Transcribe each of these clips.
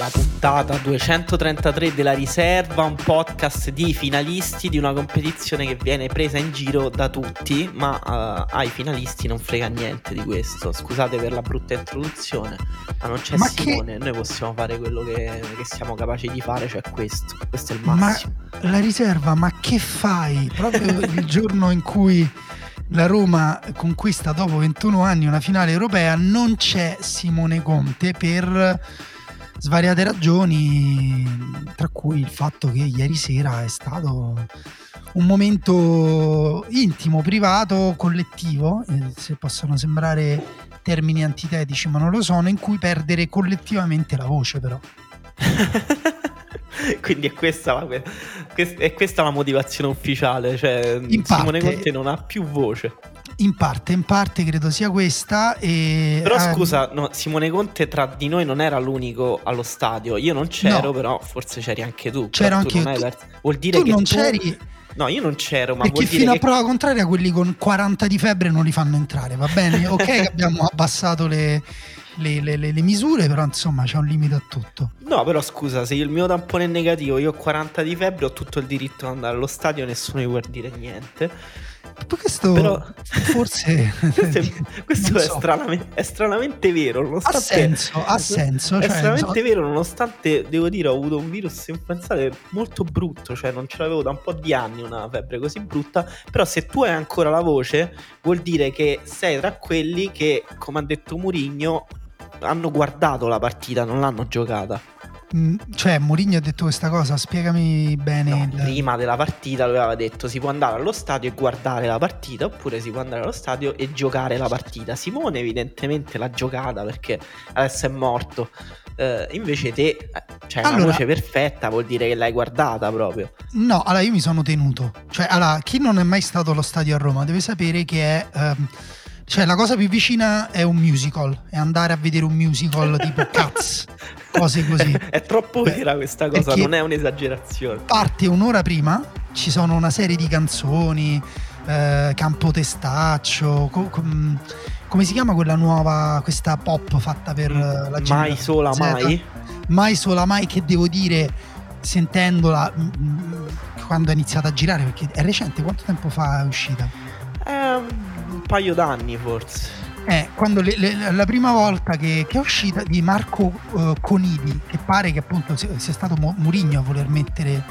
La puntata 233 della Riserva, un podcast di finalisti di una competizione che viene presa in giro da tutti, ma ai finalisti non frega niente di questo. Scusate per la brutta introduzione, ma non c'è Simone, noi possiamo fare quello che siamo capaci di fare, cioè questo è il massimo. Ma la Riserva, ma che fai? Proprio il giorno in cui la Roma conquista dopo 21 anni una finale europea, non c'è Simone Conte per svariate ragioni, tra cui il fatto che ieri sera è stato un momento intimo, privato, collettivo, se possono sembrare termini antitetici ma non lo sono, in cui perdere collettivamente la voce però. Quindi è questa la motivazione ufficiale, cioè Simone Conte non ha più voce. In parte credo sia questa e... Però scusa, no, Simone Conte tra di noi non era l'unico allo stadio. Io non c'ero, no. Però forse c'eri anche tu. C'ero anche io. Vuol dire tu che non c'eri. No, io non c'ero, ma perché vuol dire fino che... a prova contraria quelli con 40 di febbre non li fanno entrare, va bene? Ok, che abbiamo abbassato le misure, però insomma c'è un limite a tutto. No, però scusa, se il mio tampone è negativo, io ho 40 di febbre, ho tutto il diritto ad andare allo stadio, nessuno mi vuol dire niente. Questo però... forse questo è, so. È stranamente vero, nonostante... ha senso, cioè, è stranamente vero, nonostante devo dire ho avuto un virus, pensate, molto brutto, cioè non ce l'avevo da un po' di anni una febbre così brutta, però se tu hai ancora la voce vuol dire che sei tra quelli che, come ha detto Mourinho, hanno guardato la partita, non l'hanno giocata. Cioè Mourinho ha detto questa cosa, spiegami bene. No, prima della partita lui aveva detto si può andare allo stadio e guardare la partita oppure si può andare allo stadio e giocare la partita. Simone evidentemente l'ha giocata perché adesso è morto, invece te c'hai una voce perfetta, vuol dire che l'hai guardata proprio. No, allora io mi sono tenuto, cioè allora, chi non è mai stato allo stadio a Roma deve sapere che è... cioè la cosa più vicina è un musical, è andare a vedere un musical tipo Cats, cose così. È troppo vera questa cosa, non è un'esagerazione. Parte un'ora prima, ci sono una serie di canzoni, Campo Testaccio, come si chiama quella nuova, questa pop fatta per la gente? Mai sola mai? Mai sola mai, che devo dire, sentendola, quando è iniziata a girare, perché è recente, quanto tempo fa è uscita? Un paio d'anni forse. Quando la prima volta che è uscita di Marco Conidi, che pare che appunto sia stato Mourinho a voler mettere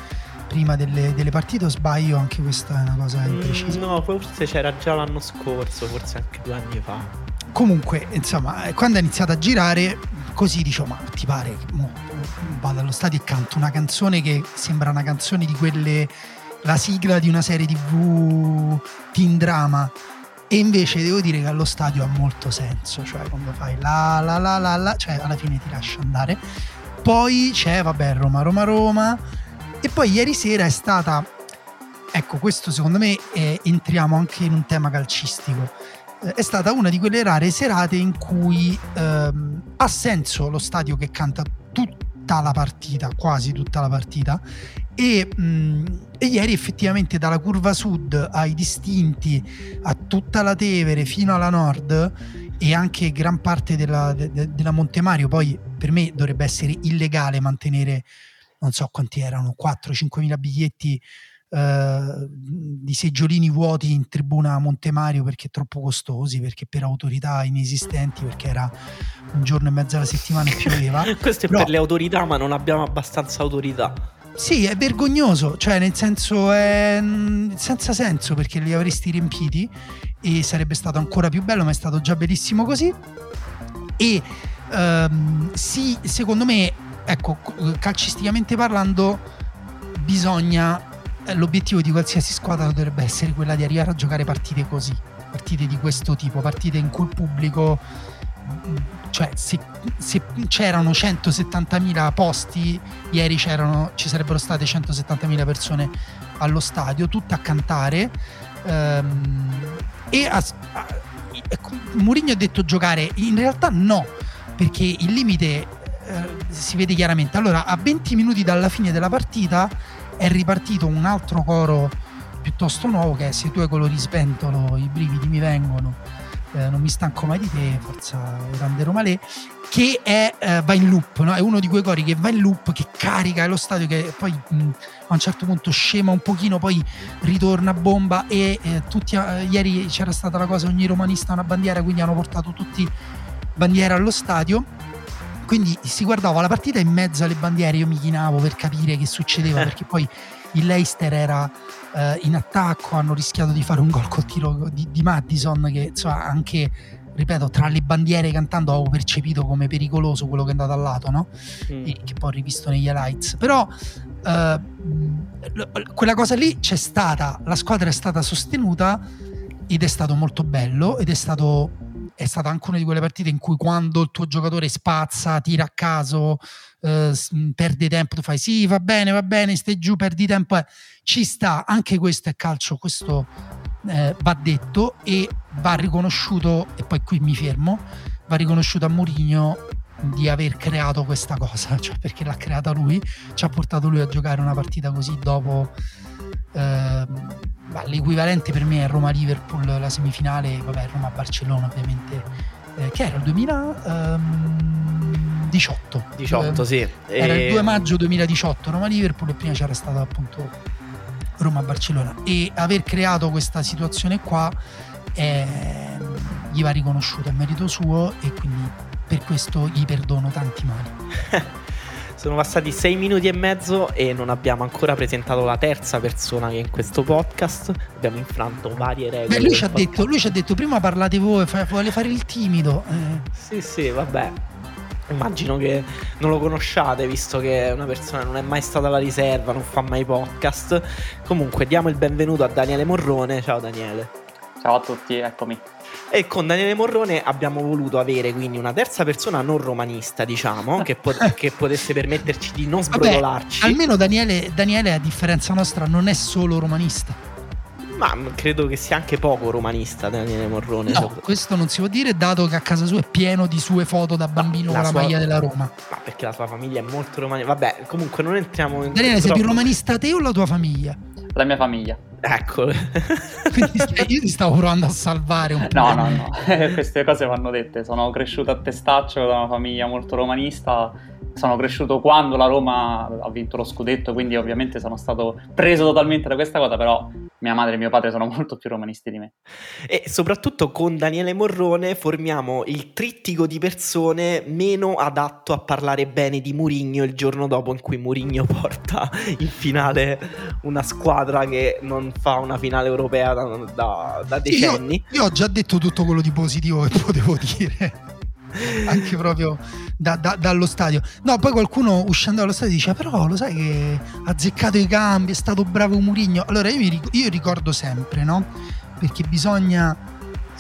prima delle partite, o sbaglio? Anche questa è una cosa imprecisa. No, forse c'era già l'anno scorso, forse anche 2 anni fa. Comunque, insomma, quando è iniziata a girare così dicevo, ma ti pare che vado allo stadio e canto una canzone che sembra una canzone di quelle... la sigla di una serie TV teen drama, e invece devo dire che allo stadio ha molto senso, cioè quando fai la la la la la, cioè alla fine ti lascia andare. Poi c'è, vabbè, Roma e poi ieri sera è stata, ecco, questo secondo me entriamo anche in un tema calcistico, è stata una di quelle rare serate in cui ha senso lo stadio che canta tutta la partita, quasi tutta la partita. E ieri effettivamente dalla curva sud ai distinti, a tutta la Tevere fino alla nord e anche gran parte della Montemario, poi per me dovrebbe essere illegale mantenere, non so quanti erano, 4-5 mila biglietti di seggiolini vuoti in tribuna Montemario, perché troppo costosi, perché per autorità inesistenti, perché era un giorno e mezzo alla settimana e pioveva. Questo è per le autorità, ma non abbiamo abbastanza autorità. Sì, è vergognoso, cioè nel senso è senza senso, perché li avresti riempiti e sarebbe stato ancora più bello, ma è stato già bellissimo così. E sì, secondo me, ecco, calcisticamente parlando bisogna, l'obiettivo di qualsiasi squadra dovrebbe essere quella di arrivare a giocare partite così, partite di questo tipo, partite in cui il pubblico, cioè se c'erano 170.000 posti, ieri ci sarebbero state 170.000 persone allo stadio, tutte a cantare. Mourinho ha detto giocare, in realtà no, perché il limite si vede chiaramente. Allora a 20 minuti dalla fine della partita è ripartito un altro coro piuttosto nuovo, che è "Se tu hai colori sventolo i brividi mi vengono", non mi stanco mai di te, forza grande Roma Le, che è, va in loop, no? È uno di quei cori che va in loop, che carica lo stadio, che poi a un certo punto scema un pochino, poi ritorna a bomba. E tutti ieri c'era stata la cosa, ogni romanista ha una bandiera, quindi hanno portato tutti bandiera allo stadio, quindi si guardava la partita in mezzo alle bandiere. Io mi chinavo per capire che succedeva, perché poi il Leicester era in attacco, hanno rischiato di fare un gol col tiro di Maddison, che insomma, anche, ripeto, tra le bandiere cantando avevo percepito come pericoloso quello che è andato al lato, no? E che poi ho rivisto negli highlights. Però quella cosa lì c'è stata, la squadra è stata sostenuta ed è stato molto bello, ed è stata anche una di quelle partite in cui, quando il tuo giocatore spazza, tira a caso, perdi tempo, tu fai sì, va bene, stai giù, perdi tempo, ci sta, anche questo è calcio, questo va detto e va riconosciuto, e poi qui mi fermo, va riconosciuto a Mourinho di aver creato questa cosa, cioè perché l'ha creata lui, ci ha portato lui a giocare una partita così dopo... l'equivalente per me è Roma-Liverpool, la semifinale, vabbè, Roma-Barcellona ovviamente, che era il 2018, sì. Era il 2 maggio 2018 Roma-Liverpool, e prima c'era stato appunto Roma-Barcellona, e aver creato questa situazione qua gli va riconosciuto, è merito suo, e quindi per questo gli perdono tanti mali. Sono passati 6 minuti e mezzo e non abbiamo ancora presentato la terza persona che in questo podcast. Abbiamo infranto varie regole. Beh, lui ci ha detto prima parlate voi, vuole fare il timido. Sì, sì, vabbè. Immagino che non lo conosciate, visto che è una persona che non è mai stata alla riserva, non fa mai podcast. Comunque diamo il benvenuto a Daniele Morrone. Ciao Daniele. Ciao a tutti, eccomi. E con Daniele Morrone abbiamo voluto avere quindi una terza persona non romanista, diciamo, che potesse permetterci di non sbrodolarci. Vabbè, almeno Daniele, a differenza nostra, non è solo romanista. Ma credo che sia anche poco romanista Daniele Morrone. No, questo non si può dire, dato che a casa sua è pieno di sue foto da bambino con la maglia della Roma. Ma perché la sua famiglia è molto romanista. Vabbè, comunque non entriamo in... Daniele, sei più romanista te o la tua famiglia? La mia famiglia. Ecco. Io ti stavo provando a salvare un po'. No. Queste cose vanno dette. Sono cresciuto a Testaccio da una famiglia molto romanista. Sono cresciuto quando la Roma ha vinto lo scudetto, quindi ovviamente sono stato preso totalmente da questa cosa, però mia madre e mio padre sono molto più romanisti di me. E soprattutto con Daniele Morrone formiamo il trittico di persone meno adatto a parlare bene di Mourinho il giorno dopo in cui Mourinho porta in finale una squadra che non fa una finale europea da decenni. Io ho già detto tutto quello di positivo che potevo dire. Anche proprio dallo stadio. No, poi qualcuno uscendo dallo stadio dice: però lo sai che ha azzeccato i cambi, è stato bravo Mourinho. Allora io ricordo sempre, no? Perché bisogna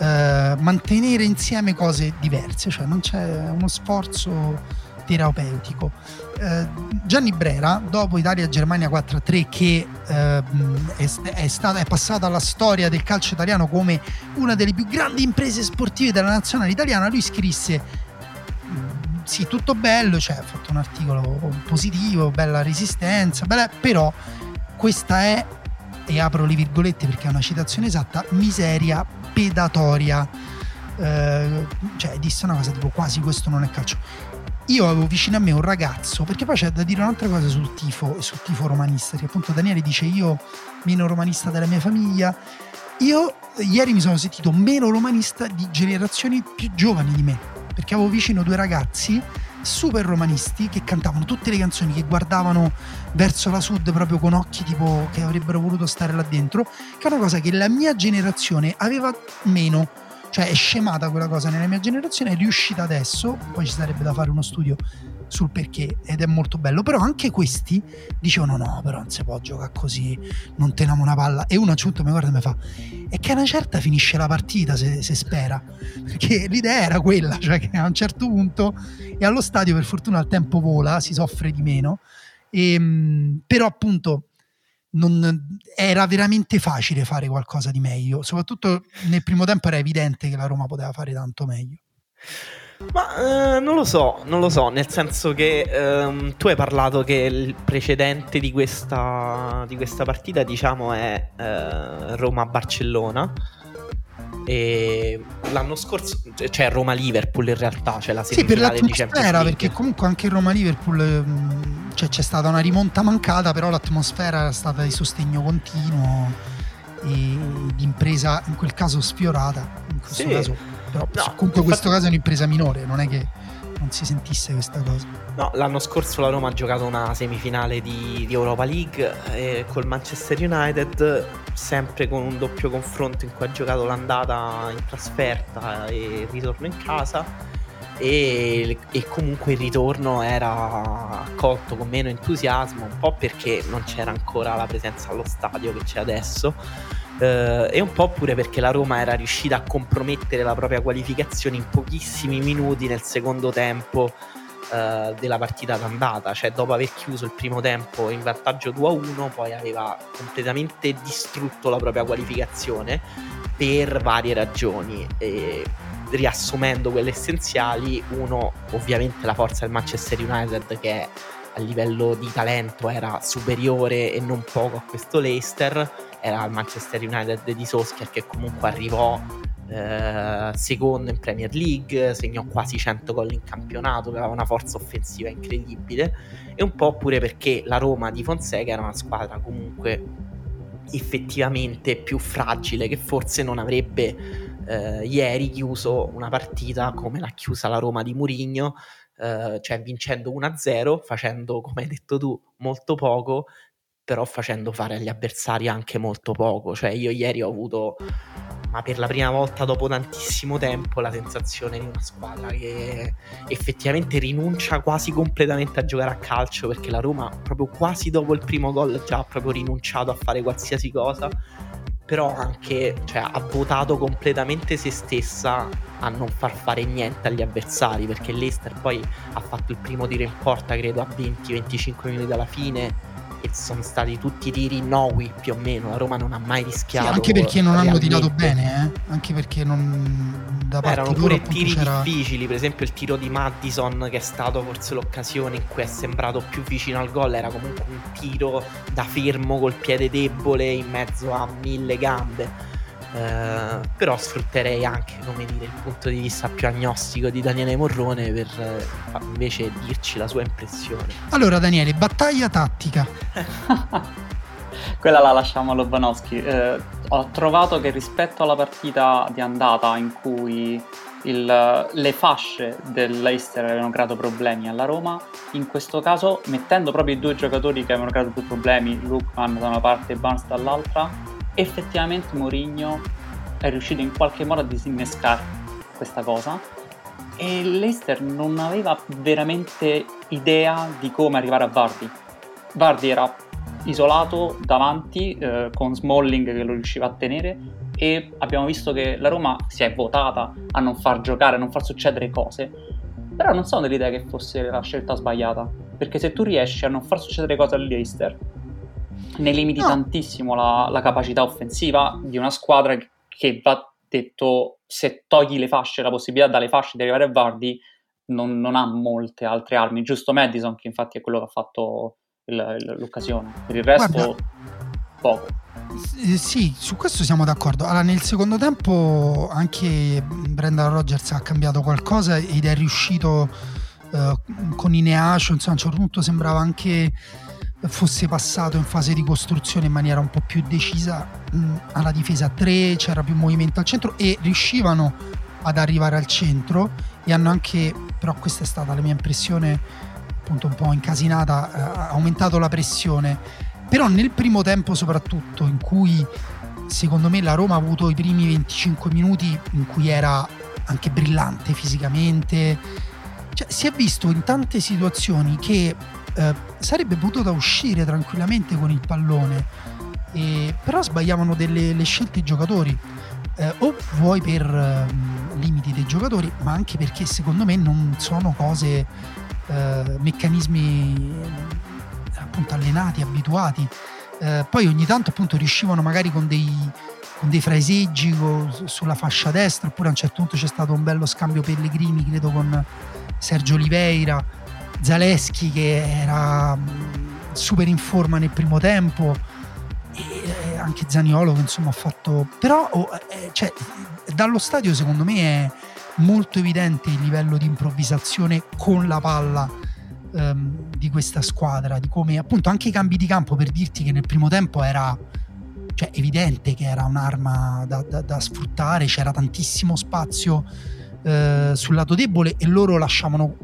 mantenere insieme cose diverse, cioè non c'è uno sforzo terapeutico. Gianni Brera, dopo Italia-Germania 4-3, che è passata alla storia del calcio italiano come una delle più grandi imprese sportive della nazionale italiana, lui scrisse: sì, tutto bello, cioè ha fatto un articolo positivo, bella resistenza, però questa è, e apro le virgolette perché è una citazione esatta, miseria pedatoria. Cioè disse una cosa tipo quasi questo non è calcio. Io avevo vicino a me un ragazzo, perché poi c'è da dire un'altra cosa sul tifo e sul tifo romanista, che appunto Daniele dice io meno romanista della mia famiglia. Io ieri mi sono sentito meno romanista di generazioni più giovani di me, perché avevo vicino due ragazzi super romanisti che cantavano tutte le canzoni, che guardavano verso la sud proprio con occhi tipo che avrebbero voluto stare là dentro, che è una cosa che la mia generazione aveva meno. Cioè è scemata quella cosa nella mia generazione, è riuscita adesso, poi ci sarebbe da fare uno studio sul perché, ed è molto bello. Però anche questi dicevano no, però non si può giocare così, non teniamo una palla. E uno appunto mi guarda e mi fa: e che a una certa finisce la partita se spera, perché l'idea era quella, cioè che a un certo punto, e allo stadio per fortuna il tempo vola, si soffre di meno, però appunto non era veramente facile fare qualcosa di meglio, soprattutto nel primo tempo era evidente che la Roma poteva fare tanto meglio. Ma non lo so, nel senso che tu hai parlato che il precedente di questa partita, diciamo, è Roma-Barcellona. E l'anno scorso, cioè Roma-Liverpool in realtà, cioè la semifinale di Champions League. Sì, per l'atmosfera, perché comunque anche Roma-Liverpool, cioè c'è stata una rimonta mancata, però l'atmosfera era stata di sostegno continuo e di impresa in quel caso sfiorata. In questo caso, però, no, comunque infatti, questo caso è un'impresa minore, non è che non si sentisse questa cosa. No, l'anno scorso la Roma ha giocato una semifinale di Europa League col Manchester United, sempre con un doppio confronto in cui ha giocato l'andata in trasferta e il ritorno in casa, e comunque il ritorno era accolto con meno entusiasmo, un po' perché non c'era ancora la presenza allo stadio che c'è adesso, e un po' pure perché la Roma era riuscita a compromettere la propria qualificazione in pochissimi minuti nel secondo tempo della partita d'andata. Cioè, dopo aver chiuso il primo tempo in vantaggio 2-1, poi aveva completamente distrutto la propria qualificazione per varie ragioni, e riassumendo quelle essenziali: uno, ovviamente la forza del Manchester United, che a livello di talento era superiore e non poco a questo Leicester. Era il Manchester United di Solskjaer, che comunque arrivò secondo in Premier League, segnò quasi 100 gol in campionato, aveva una forza offensiva incredibile, e un po' pure perché la Roma di Fonseca era una squadra comunque effettivamente più fragile, che forse non avrebbe ieri chiuso una partita come l'ha chiusa la Roma di Mourinho, cioè vincendo 1-0, facendo, come hai detto tu, molto poco, però facendo fare agli avversari anche molto poco. Cioè io ieri ho avuto, ma per la prima volta dopo tantissimo tempo, la sensazione di una squadra che effettivamente rinuncia quasi completamente a giocare a calcio, perché la Roma proprio quasi dopo il primo gol già ha proprio rinunciato a fare qualsiasi cosa, però anche, cioè, ha votato completamente se stessa a non far fare niente agli avversari, perché Leicester poi ha fatto il primo tiro in porta credo a 20-25 minuti dalla fine, e sono stati tutti tiri innocui più o meno. La Roma non ha mai rischiato, sì, anche perché non hanno tirato bene, anche perché non da parte erano pure tiri difficili. Per esempio il tiro di Maddison, che è stato forse l'occasione in cui è sembrato più vicino al gol, era comunque un tiro da fermo col piede debole in mezzo a mille gambe. Però sfrutterei anche, come dire, il punto di vista più agnostico di Daniele Morrone per invece dirci la sua impressione. Allora Daniele, battaglia tattica. Quella la lasciamo a Lobanovskyi. Ho trovato che rispetto alla partita di andata, in cui le fasce dell'Leicester avevano creato problemi alla Roma, in questo caso, mettendo proprio i due giocatori che avevano creato più problemi, Lookman da una parte e Barnes dall'altra, effettivamente Mourinho è riuscito in qualche modo a disinnescare questa cosa, e Leicester non aveva veramente idea di come arrivare a Vardy. Vardy era isolato davanti con Smalling che lo riusciva a tenere, e abbiamo visto che la Roma si è votata a non far giocare, a non far succedere cose, però non sono dell'idea che fosse la scelta sbagliata, perché se tu riesci a non far succedere cose al Leicester, ne limiti tantissimo la capacità offensiva di una squadra che, va detto, se togli le fasce, la possibilità dalle fasce di arrivare a Vardy, non ha molte altre armi, giusto Maddison, che infatti è quello che ha fatto l'occasione, per il resto poco. Sì, su questo siamo d'accordo. Allora, nel secondo tempo anche Brendan Rodgers ha cambiato qualcosa ed è riuscito con Ineascio, insomma a un certo punto sembrava anche fosse passato in fase di costruzione in maniera un po' più decisa alla difesa a 3, c'era più movimento al centro e riuscivano ad arrivare al centro, e hanno anche, però questa è stata la mia impressione appunto un po' incasinata, ha aumentato la pressione. Però nel primo tempo soprattutto, in cui secondo me la Roma ha avuto i primi 25 minuti in cui era anche brillante fisicamente, cioè si è visto in tante situazioni che sarebbe potuta uscire tranquillamente con il pallone, però sbagliavano le scelte i giocatori, o vuoi per limiti dei giocatori, ma anche perché secondo me non sono cose, meccanismi appunto allenati, abituati. Poi ogni tanto appunto riuscivano magari con dei fraeseggi sulla fascia destra, oppure a un certo punto c'è stato un bello scambio Pellegrini credo con Sergio Oliveira, Zalewski che era super in forma nel primo tempo, e anche Zaniolo, che insomma ha fatto, però cioè, dallo stadio secondo me è molto evidente il livello di improvvisazione con la palla di questa squadra, di come appunto anche i cambi di campo, per dirti che nel primo tempo era, cioè, evidente che era un'arma da sfruttare, c'era tantissimo spazio sul lato debole e loro lasciavano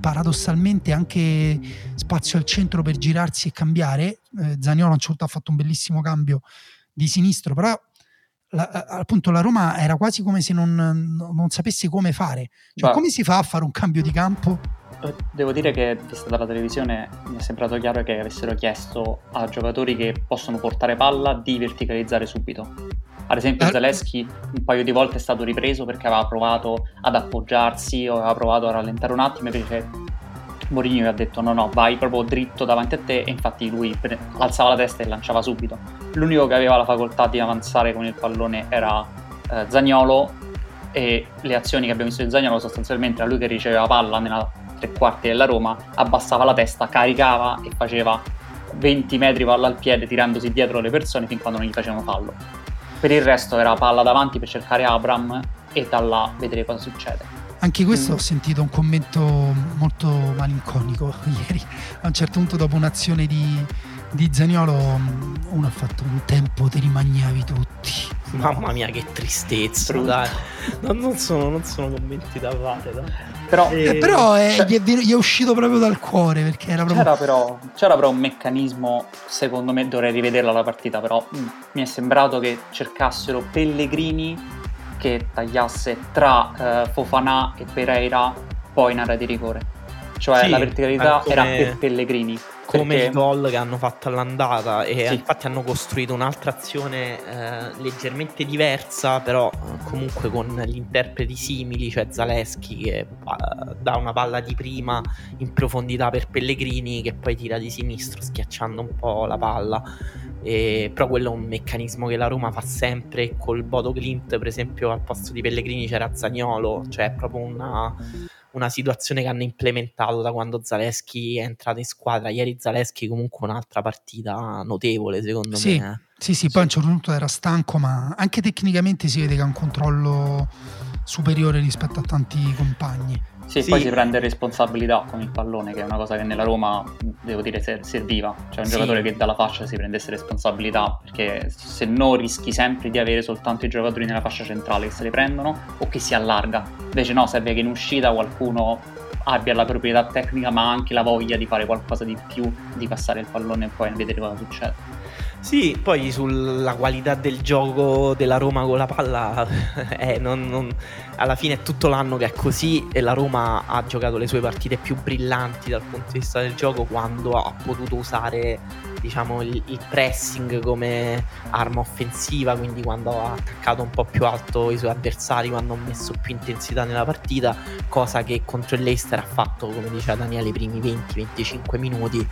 paradossalmente anche spazio al centro per girarsi e cambiare. Zaniolo a un certo punto ha fatto un bellissimo cambio di sinistro, però appunto la Roma era quasi come se non sapesse come fare, cioè, come si fa a fare un cambio di campo? Devo dire che, vista dalla televisione, mi è sembrato chiaro che avessero chiesto a giocatori che possono portare palla di verticalizzare subito. Ad esempio Zalewski un paio di volte è stato ripreso perché aveva provato ad appoggiarsi o aveva provato a rallentare un attimo, perché Mourinho gli ha detto no, vai proprio dritto davanti a te, e infatti lui alzava la testa e lanciava subito. L'unico che aveva la facoltà di avanzare con il pallone era Zaniolo, e le azioni che abbiamo visto di Zaniolo sostanzialmente era lui che riceveva palla nella tre quarti della Roma, abbassava la testa, caricava e faceva 20 metri palla al piede tirandosi dietro le persone fin quando non gli facevano fallo. Per il resto era palla davanti per cercare Abraham e da là vedere cosa succede. Anche questo ho sentito un commento molto malinconico ieri. A un certo punto, dopo un'azione di Zaniolo, uno ha fatto un tempo, te li magnavi tutti. Mamma mia, che tristezza, dai. Non sono commenti da fare, dai. Però gli è uscito proprio dal cuore, perché era proprio... C'era però un meccanismo, secondo me, dovrei rivederla la partita, però mi è sembrato che cercassero Pellegrini che tagliasse tra Fofana e Pereira poi in area di rigore. Cioè sì, la verticalità era per Pellegrini. Come il gol che hanno fatto all'andata, e sì, infatti hanno costruito un'altra azione leggermente diversa, però comunque con gli interpreti simili, cioè Zalewski che dà una palla di prima in profondità per Pellegrini che poi tira di sinistro schiacciando un po' la palla, però quello è un meccanismo che la Roma fa sempre. Col Bodo Glimt, per esempio, al posto di Pellegrini c'era Zaniolo, cioè è proprio una situazione che hanno implementato da quando Zalewski è entrato in squadra. Ieri Zalewski comunque un'altra partita notevole, secondo me. Sì, poi a un certo punto era stanco, ma anche tecnicamente si vede che ha un controllo superiore rispetto a tanti compagni. Sì. Poi si prende responsabilità con il pallone, che è una cosa che nella Roma, devo dire, serviva. Cioè un giocatore che dalla fascia si prendesse responsabilità, perché se no rischi sempre di avere soltanto i giocatori nella fascia centrale che se le prendono o che si allarga. Invece no, serve che in uscita qualcuno abbia la proprietà tecnica ma anche la voglia di fare qualcosa di più, di passare il pallone e poi vedere cosa succede. Sì, poi sulla qualità del gioco della Roma con la palla alla fine è tutto l'anno che è così, e la Roma ha giocato le sue partite più brillanti dal punto di vista del gioco quando ha potuto usare, diciamo, il pressing come arma offensiva, quindi quando ha attaccato un po' più alto i suoi avversari, quando ha messo più intensità nella partita, cosa che contro il Leicester ha fatto, come diceva Daniele, i primi 20-25 minuti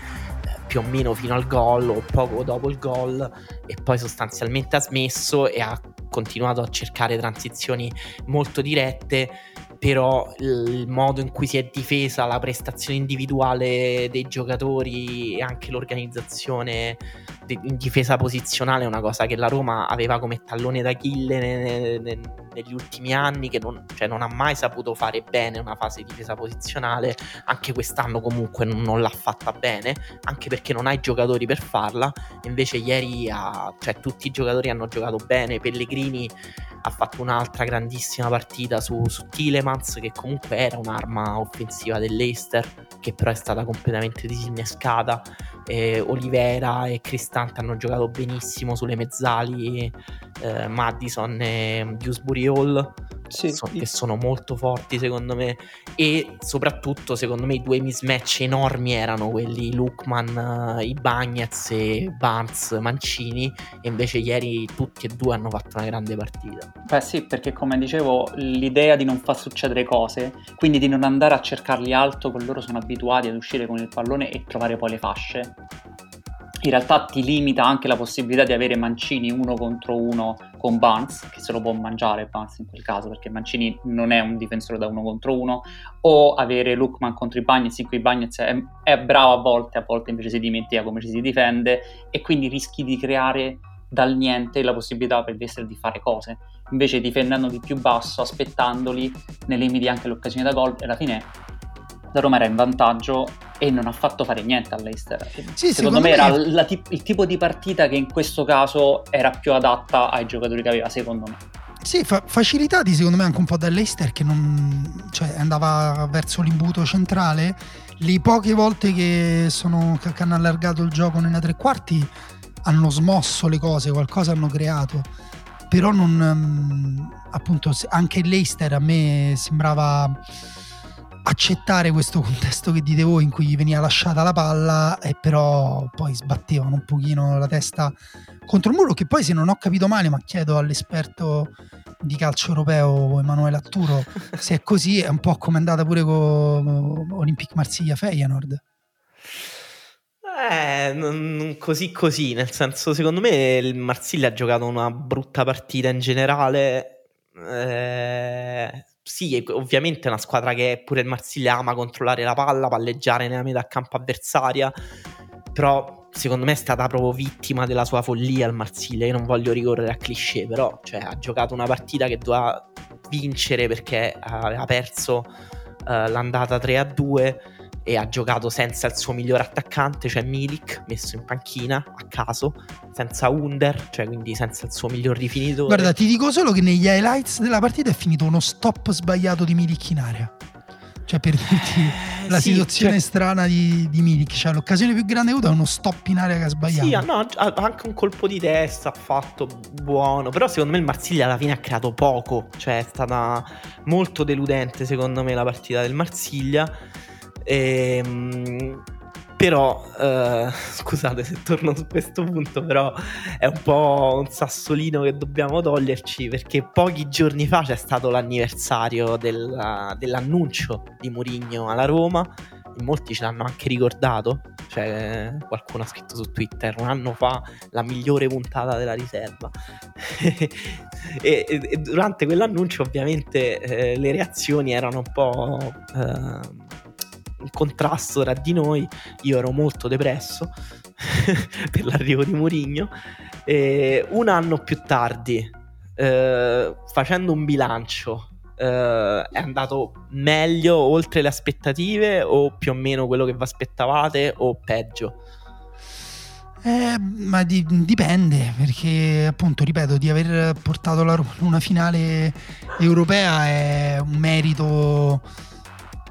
più o meno fino al gol o poco dopo il gol, e poi sostanzialmente ha smesso e ha continuato a cercare transizioni molto dirette. Però il modo in cui si è difesa, la prestazione individuale dei giocatori e anche l'organizzazione in difesa posizionale è una cosa che la Roma aveva come tallone d'Achille negli ultimi anni, che non ha mai saputo fare bene una fase di difesa posizionale. Anche quest'anno comunque non l'ha fatta bene, anche perché non ha i giocatori per farla. Invece ieri tutti i giocatori hanno giocato bene. Pellegrini ha fatto un'altra grandissima partita su Tielemans, che comunque era un'arma offensiva dell'Leicester, che però è stata completamente disinnescata. Oliveira e Cristante hanno giocato benissimo sulle mezzali, Maddison e Dewsbury Hall, che sono molto forti secondo me. E soprattutto secondo me i due mismatch enormi erano quelli Lookman, Ibañez e Barnes, Mancini, e invece ieri tutti e due hanno fatto una grande partita. Beh sì, perché come dicevo, l'idea di non far succedere cose, quindi di non andare a cercarli alto, con loro sono abituati ad uscire con il pallone e trovare poi le fasce, in realtà ti limita anche la possibilità di avere Mancini 1 contro 1 con Barnes, che se lo può mangiare Barnes in quel caso, perché Mancini non è un difensore da 1 contro 1, o avere Lookman contro Ibañez, in cui Ibañez è bravo a volte invece si dimentica come ci si difende, e quindi rischi di creare dal niente la possibilità per Leicester di fare cose, invece difendendo di più basso, aspettandoli nelle media anche l'occasione da gol, e alla fine la Roma era in vantaggio e non ha fatto fare niente a Leicester. Sì, secondo me era il tipo di partita che in questo caso era più adatta ai giocatori che aveva, secondo me. Sì, facilitati secondo me anche un po' da Leicester, che non, cioè, andava verso l'imbuto centrale. Le poche volte che hanno allargato il gioco nella tre quarti hanno smosso le cose, qualcosa hanno creato, però non, appunto, anche Leicester a me sembrava accettare questo contesto che dite voi, in cui veniva lasciata la palla e però poi sbattevano un pochino la testa contro il muro, che poi, se non ho capito male, ma chiedo all'esperto di calcio europeo Emanuele Atturo se è così, è un po' come è andata pure con Olympique Marsiglia Feyenoord. Così, nel senso, secondo me il Marsiglia ha giocato una brutta partita in generale. Sì, ovviamente è una squadra che pure il Marsiglia ama controllare la palla, palleggiare nella metà campo avversaria, però secondo me è stata proprio vittima della sua follia il Marsiglia. Io non voglio ricorrere a cliché, però cioè, ha giocato una partita che doveva vincere perché aveva perso l'andata 3-2 e ha giocato senza il suo miglior attaccante, cioè Milik, messo in panchina a caso, senza Under, cioè quindi senza il suo miglior rifinitore. Guarda, ti dico solo che negli highlights della partita è finito uno stop sbagliato di Milik in area, cioè per dirti la situazione strana di Milik, cioè l'occasione più grande avuta è uno stop in area che ha sbagliato. Sì, no, anche un colpo di testa ha fatto buono, però secondo me il Marsiglia alla fine ha creato poco, cioè è stata molto deludente secondo me la partita del Marsiglia. Però scusate se torno su questo punto, però è un po' un sassolino che dobbiamo toglierci, perché pochi giorni fa c'è stato l'anniversario dell'annuncio di Mourinho alla Roma, e molti ce l'hanno anche ricordato, cioè qualcuno ha scritto su Twitter un anno fa la migliore puntata della riserva e durante quell'annuncio ovviamente le reazioni erano un po' il contrasto tra di noi. Io ero molto depresso per l'arrivo di Mourinho, e un anno più tardi facendo un bilancio è andato meglio, oltre le aspettative, o più o meno quello che vi aspettavate, o peggio? Ma dipende, perché appunto, ripeto, di aver portato la Roma in una finale europea è un merito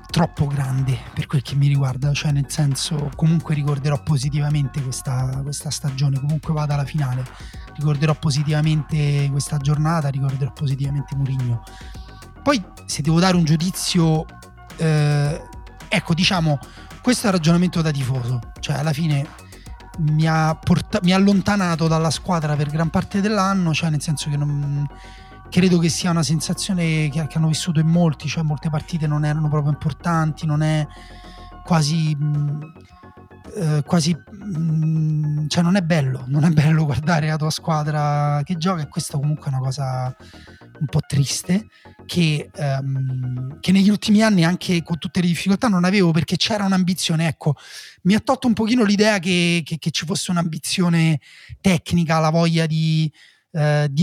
troppo grande per quel che mi riguarda, cioè nel senso, comunque ricorderò positivamente questa stagione, comunque vada alla finale, ricorderò positivamente questa giornata, ricorderò positivamente Mourinho. Poi, se devo dare un giudizio, ecco, diciamo, questo è il ragionamento da tifoso, cioè alla fine mi ha allontanato dalla squadra per gran parte dell'anno, cioè nel senso che non credo che sia una sensazione che hanno vissuto in molti, cioè molte partite non erano proprio importanti, non è quasi cioè non è bello guardare la tua squadra che gioca, e questa comunque è una cosa un po' triste che negli ultimi anni, anche con tutte le difficoltà, non avevo, perché c'era un'ambizione. Ecco, mi ha tolto un pochino l'idea che ci fosse un'ambizione tecnica, la voglia di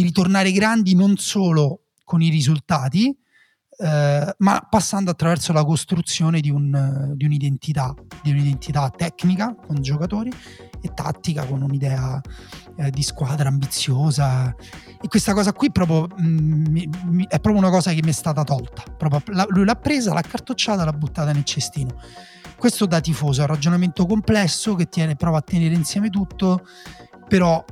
ritornare grandi non solo con i risultati, ma passando attraverso la costruzione di un'identità tecnica con giocatori e tattica, con un'idea di squadra ambiziosa. E questa cosa qui proprio è proprio una cosa che mi è stata tolta, proprio lui l'ha presa, l'ha cartocciata, l'ha buttata nel cestino. Questo da tifoso è un ragionamento complesso che prova a tenere insieme tutto, però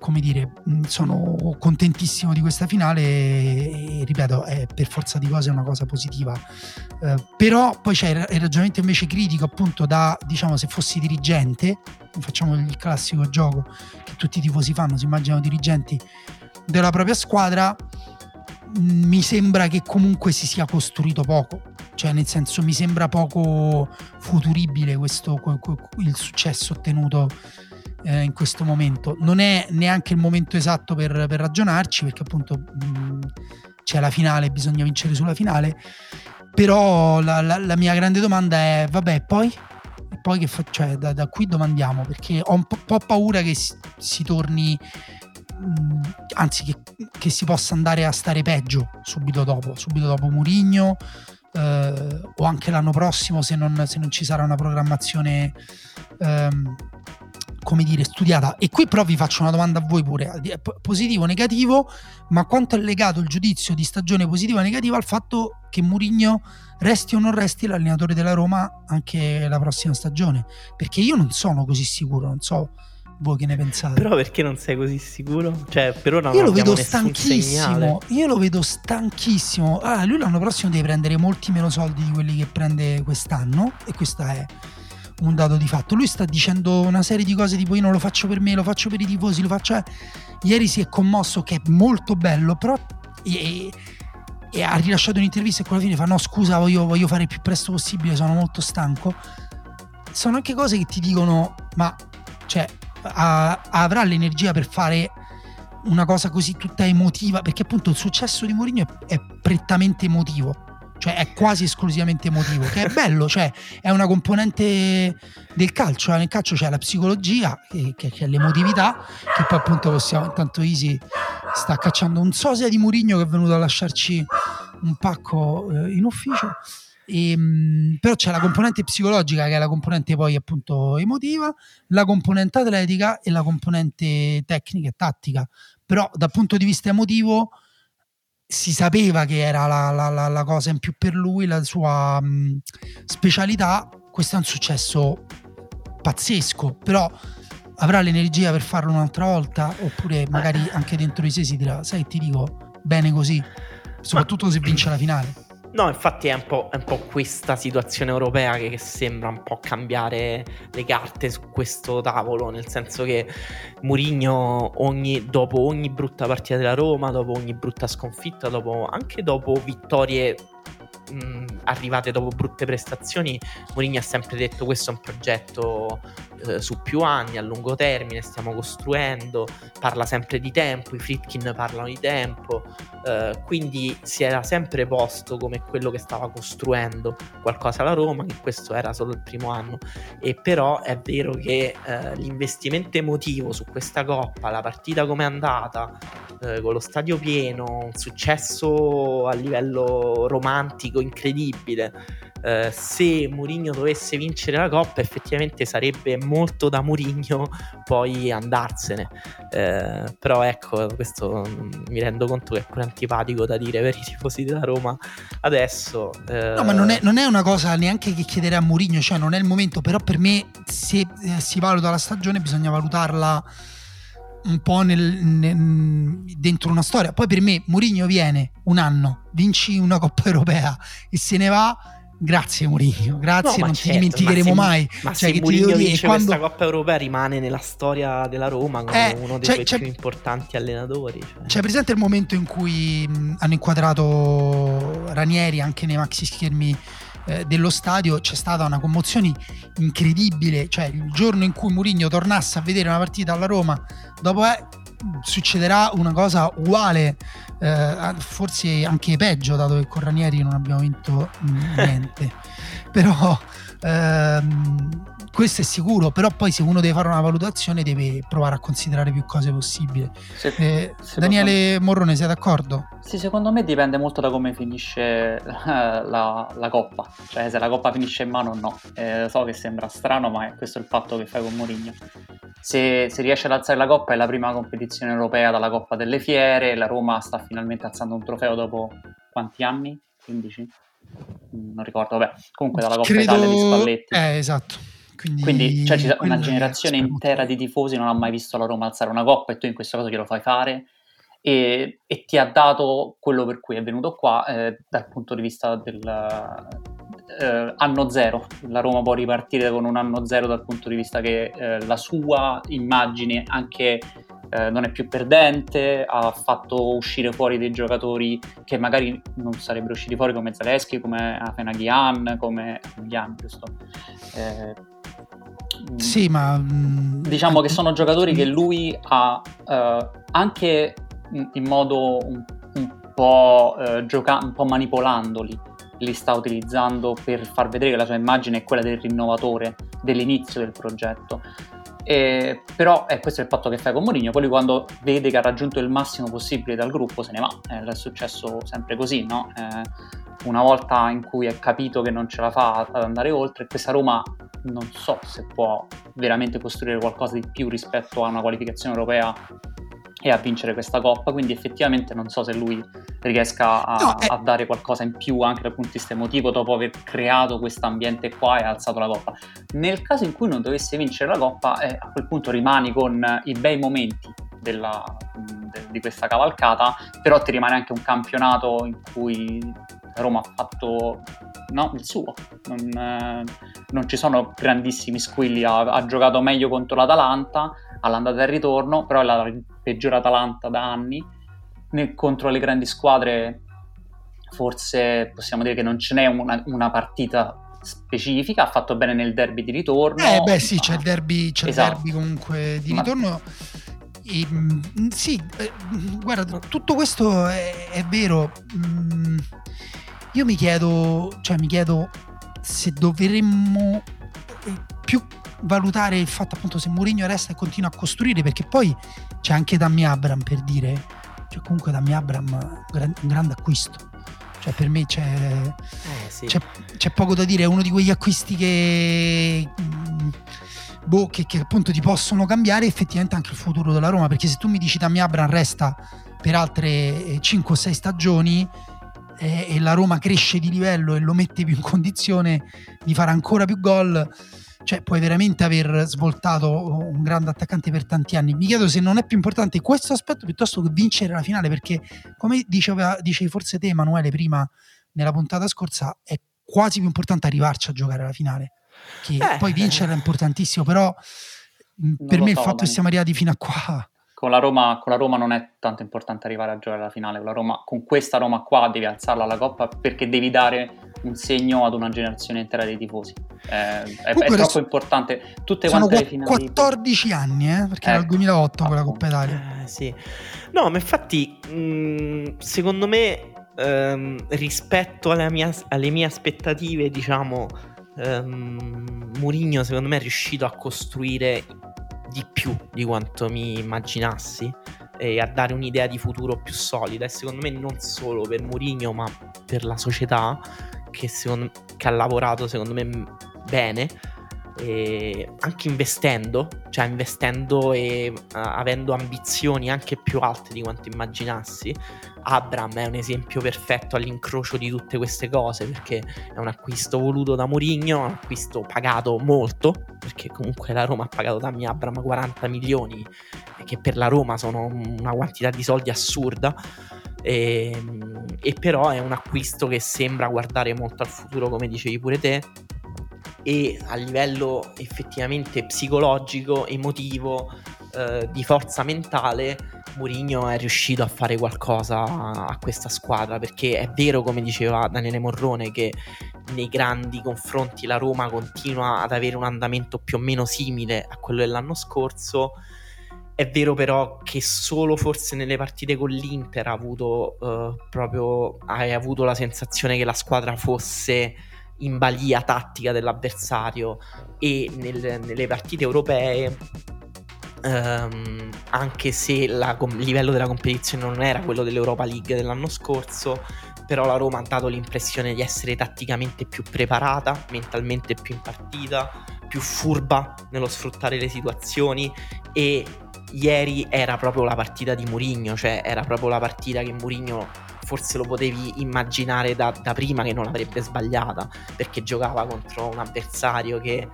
come dire, sono contentissimo di questa finale e ripeto, è per forza di cose una cosa positiva, però poi c'è il ragionamento invece critico, appunto, da, diciamo, se fossi dirigente, facciamo il classico gioco che tutti i tifosi fanno, si immaginano dirigenti della propria squadra. Mi sembra che comunque si sia costruito poco, cioè nel senso, mi sembra poco futuribile il successo ottenuto in questo momento. Non è neanche il momento esatto per ragionarci, perché appunto c'è la finale, bisogna vincere sulla finale, però la mia grande domanda è: vabbè, poi che faccio? Cioè, da qui domandiamo, perché ho un po' paura che si torni anzi che si possa andare a stare peggio subito dopo Mourinho, o anche l'anno prossimo se non ci sarà una programmazione come dire studiata. E qui però vi faccio una domanda a voi pure, positivo o negativo, ma quanto è legato il giudizio di stagione positiva o negativa al fatto che Mourinho resti o non resti l'allenatore della Roma anche la prossima stagione? Perché io non sono così sicuro, non so voi che ne pensate. Però perché non sei così sicuro? Cioè, per ora io lo vedo stanchissimo. Lui l'anno prossimo deve prendere molti meno soldi di quelli che prende quest'anno, e questo è un dato di fatto. Lui sta dicendo una serie di cose tipo io non lo faccio per me, lo faccio per i tifosi, lo faccio. Ieri si è commosso, che è molto bello, però e ha rilasciato un'intervista e alla fine fa no scusa, voglio fare il più presto possibile, sono molto stanco. Sono anche cose che ti dicono ma cioè avrà l'energia per fare una cosa così tutta emotiva, perché appunto il successo di Mourinho è prettamente emotivo, cioè è quasi esclusivamente emotivo, che è bello, cioè è una componente del calcio. Nel calcio c'è la psicologia che è l'emotività, che poi appunto possiamo, intanto Isi sta cacciando un sosia di Mourinho che è venuto a lasciarci un pacco in ufficio. Però c'è la componente psicologica, che è la componente poi appunto emotiva, la componente atletica e la componente tecnica e tattica. Però dal punto di vista emotivo si sapeva che era la cosa in più per lui, la sua specialità. Questo è un successo pazzesco, però avrà l'energia per farlo un'altra volta, oppure magari anche dentro di sé si dirà sai ti dico bene così, soprattutto se vince la finale. No, infatti è un po' questa situazione europea che sembra un po' cambiare le carte su questo tavolo, nel senso che Mourinho dopo ogni brutta partita della Roma, dopo ogni brutta sconfitta, anche dopo vittorie arrivate dopo brutte prestazioni, Mourinho ha sempre detto questo è un progetto su più anni, a lungo termine, stiamo costruendo, parla sempre di tempo, i Friedkin parlano di tempo, quindi si era sempre posto come quello che stava costruendo qualcosa alla Roma, che questo era solo il primo anno. E però è vero che l'investimento emotivo su questa Coppa, la partita com'è andata, con lo stadio pieno, un successo a livello romantico incredibile. Se Mourinho dovesse vincere la Coppa, effettivamente sarebbe molto da Mourinho poi andarsene, però ecco, questo mi rendo conto che è pure antipatico da dire per i tifosi della Roma adesso. No, ma non è una cosa neanche che chiedere a Mourinho, cioè non è il momento. Però per me se si valuta la stagione bisogna valutarla un po' dentro una storia. Poi per me Mourinho viene un anno, vinci una Coppa Europea e se ne va, grazie Mourinho, grazie, no, non certo, ti dimenticheremo mai. Ma cioè, se Mourinho vince questa Coppa Europea rimane nella storia della Roma come uno dei più importanti allenatori. C'è presente il momento in cui hanno inquadrato Ranieri anche nei maxi schermi dello stadio, c'è stata una commozione incredibile, cioè il giorno in cui Mourinho tornasse a vedere una partita alla Roma dopo succederà una cosa uguale, forse anche peggio, dato che con Ranieri non abbiamo vinto niente però questo è sicuro. Però poi se uno deve fare una valutazione deve provare a considerare più cose possibile. Daniele Morrone, sei d'accordo? Sì, secondo me dipende molto da come finisce la Coppa, cioè se la Coppa finisce in mano o no. So che sembra strano, ma questo è il fatto che fai con Mourinho. Se riesce ad alzare la Coppa, è la prima competizione europea dalla Coppa delle Fiere, la Roma sta finalmente alzando un trofeo dopo quanti anni? 15? Non ricordo, vabbè, comunque dalla Coppa Italia di Spalletti. Esatto. Quindi cioè, una generazione intera di tifosi non ha mai visto la Roma alzare una coppa, e tu in questo caso glielo fai fare, e ti ha dato quello per cui è venuto qua. Dal punto di vista del anno zero, la Roma può ripartire con un anno zero dal punto di vista che la sua immagine anche non è più perdente, ha fatto uscire fuori dei giocatori che magari non sarebbero usciti fuori, come Zalewski, come Afenaghian, come Gian, giusto? Sì, ma diciamo che sono giocatori che lui ha anche in modo un po' manipolandoli, li sta utilizzando per far vedere che la sua immagine è quella del rinnovatore, dell'inizio del progetto. Però questo è il patto che fai con Mourinho. Poi lui, quando vede che ha raggiunto il massimo possibile dal gruppo, se ne va. È successo sempre così, no? Una volta in cui è capito che non ce la fa ad andare oltre, questa Roma non so se può veramente costruire qualcosa di più rispetto a una qualificazione europea e a vincere questa coppa, quindi effettivamente non so se lui riesca a dare qualcosa in più anche dal punto di vista emotivo dopo aver creato questo ambiente qua e alzato la coppa. Nel caso in cui non dovesse vincere la coppa, a quel punto rimani con i bei momenti di questa cavalcata, però ti rimane anche un campionato in cui Roma ha fatto il suo, non ci sono grandissimi squilli, ha giocato meglio contro l'Atalanta all'andata e al ritorno, però è la peggiore Atalanta da anni. Contro le grandi squadre forse possiamo dire che non ce n'è una partita specifica. Ha fatto bene nel derby di ritorno, sì, c'è il derby, esatto. Derby comunque di ritorno. E, sì, guarda, tutto questo è vero. Io mi chiedo se dovremmo più valutare il fatto, appunto, se Mourinho resta e continua a costruire, perché poi c'è anche Tammy Abraham, per dire, cioè comunque Tammy Abraham un grande acquisto, cioè per me sì. c'è poco da dire, è uno di quegli acquisti che appunto ti possono cambiare effettivamente anche il futuro della Roma, perché se tu mi dici Tammy Abraham resta per altre 5 o 6 stagioni e la Roma cresce di livello e lo mette più in condizione di fare ancora più gol, cioè puoi veramente aver svoltato un grande attaccante per tanti anni. Mi chiedo se non è più importante questo aspetto piuttosto che vincere la finale, perché come dicevi forse te, Emanuele, prima nella puntata scorsa, è quasi più importante arrivarci a giocare alla finale, che poi vincere è importantissimo, però per me il fatto che siamo arrivati fino a qua, con la Roma non è tanto importante arrivare a giocare alla finale. Con questa Roma qua devi alzarla alla coppa, perché devi dare un segno ad una generazione intera dei tifosi. Comunque, è troppo importante. Tutte quante le finali. 14 anni, perché era il 2008 quella Coppa Italia. Sì. No, ma infatti, secondo me, rispetto alle mie aspettative, diciamo, Mourinho secondo me è riuscito a costruire di più di quanto mi immaginassi e a dare un'idea di futuro più solida, e secondo me non solo per Mourinho ma per la società che ha lavorato secondo me bene, e anche investendo e avendo ambizioni anche più alte di quanto immaginassi. Abraham è un esempio perfetto all'incrocio di tutte queste cose, perché è un acquisto voluto da Mourinho, un acquisto pagato molto, perché comunque la Roma ha pagato Tammy Abraham 40 milioni, che per la Roma sono una quantità di soldi assurda, e però è un acquisto che sembra guardare molto al futuro, come dicevi pure te, e a livello effettivamente psicologico, emotivo, di forza mentale, Mourinho è riuscito a fare qualcosa a questa squadra, perché è vero, come diceva Daniele Morrone, che nei grandi confronti la Roma continua ad avere un andamento più o meno simile a quello dell'anno scorso. È vero però che solo forse nelle partite con l'Inter hai avuto la sensazione che la squadra fosse in balia tattica dell'avversario, e nelle partite europee, anche se il livello della competizione non era quello dell'Europa League dell'anno scorso, però la Roma ha dato l'impressione di essere tatticamente più preparata, mentalmente più in partita, più furba nello sfruttare le situazioni, e ieri era proprio la partita di Mourinho, cioè era proprio la partita che Mourinho forse lo potevi immaginare da prima che non l'avrebbe sbagliata, perché giocava contro un avversario che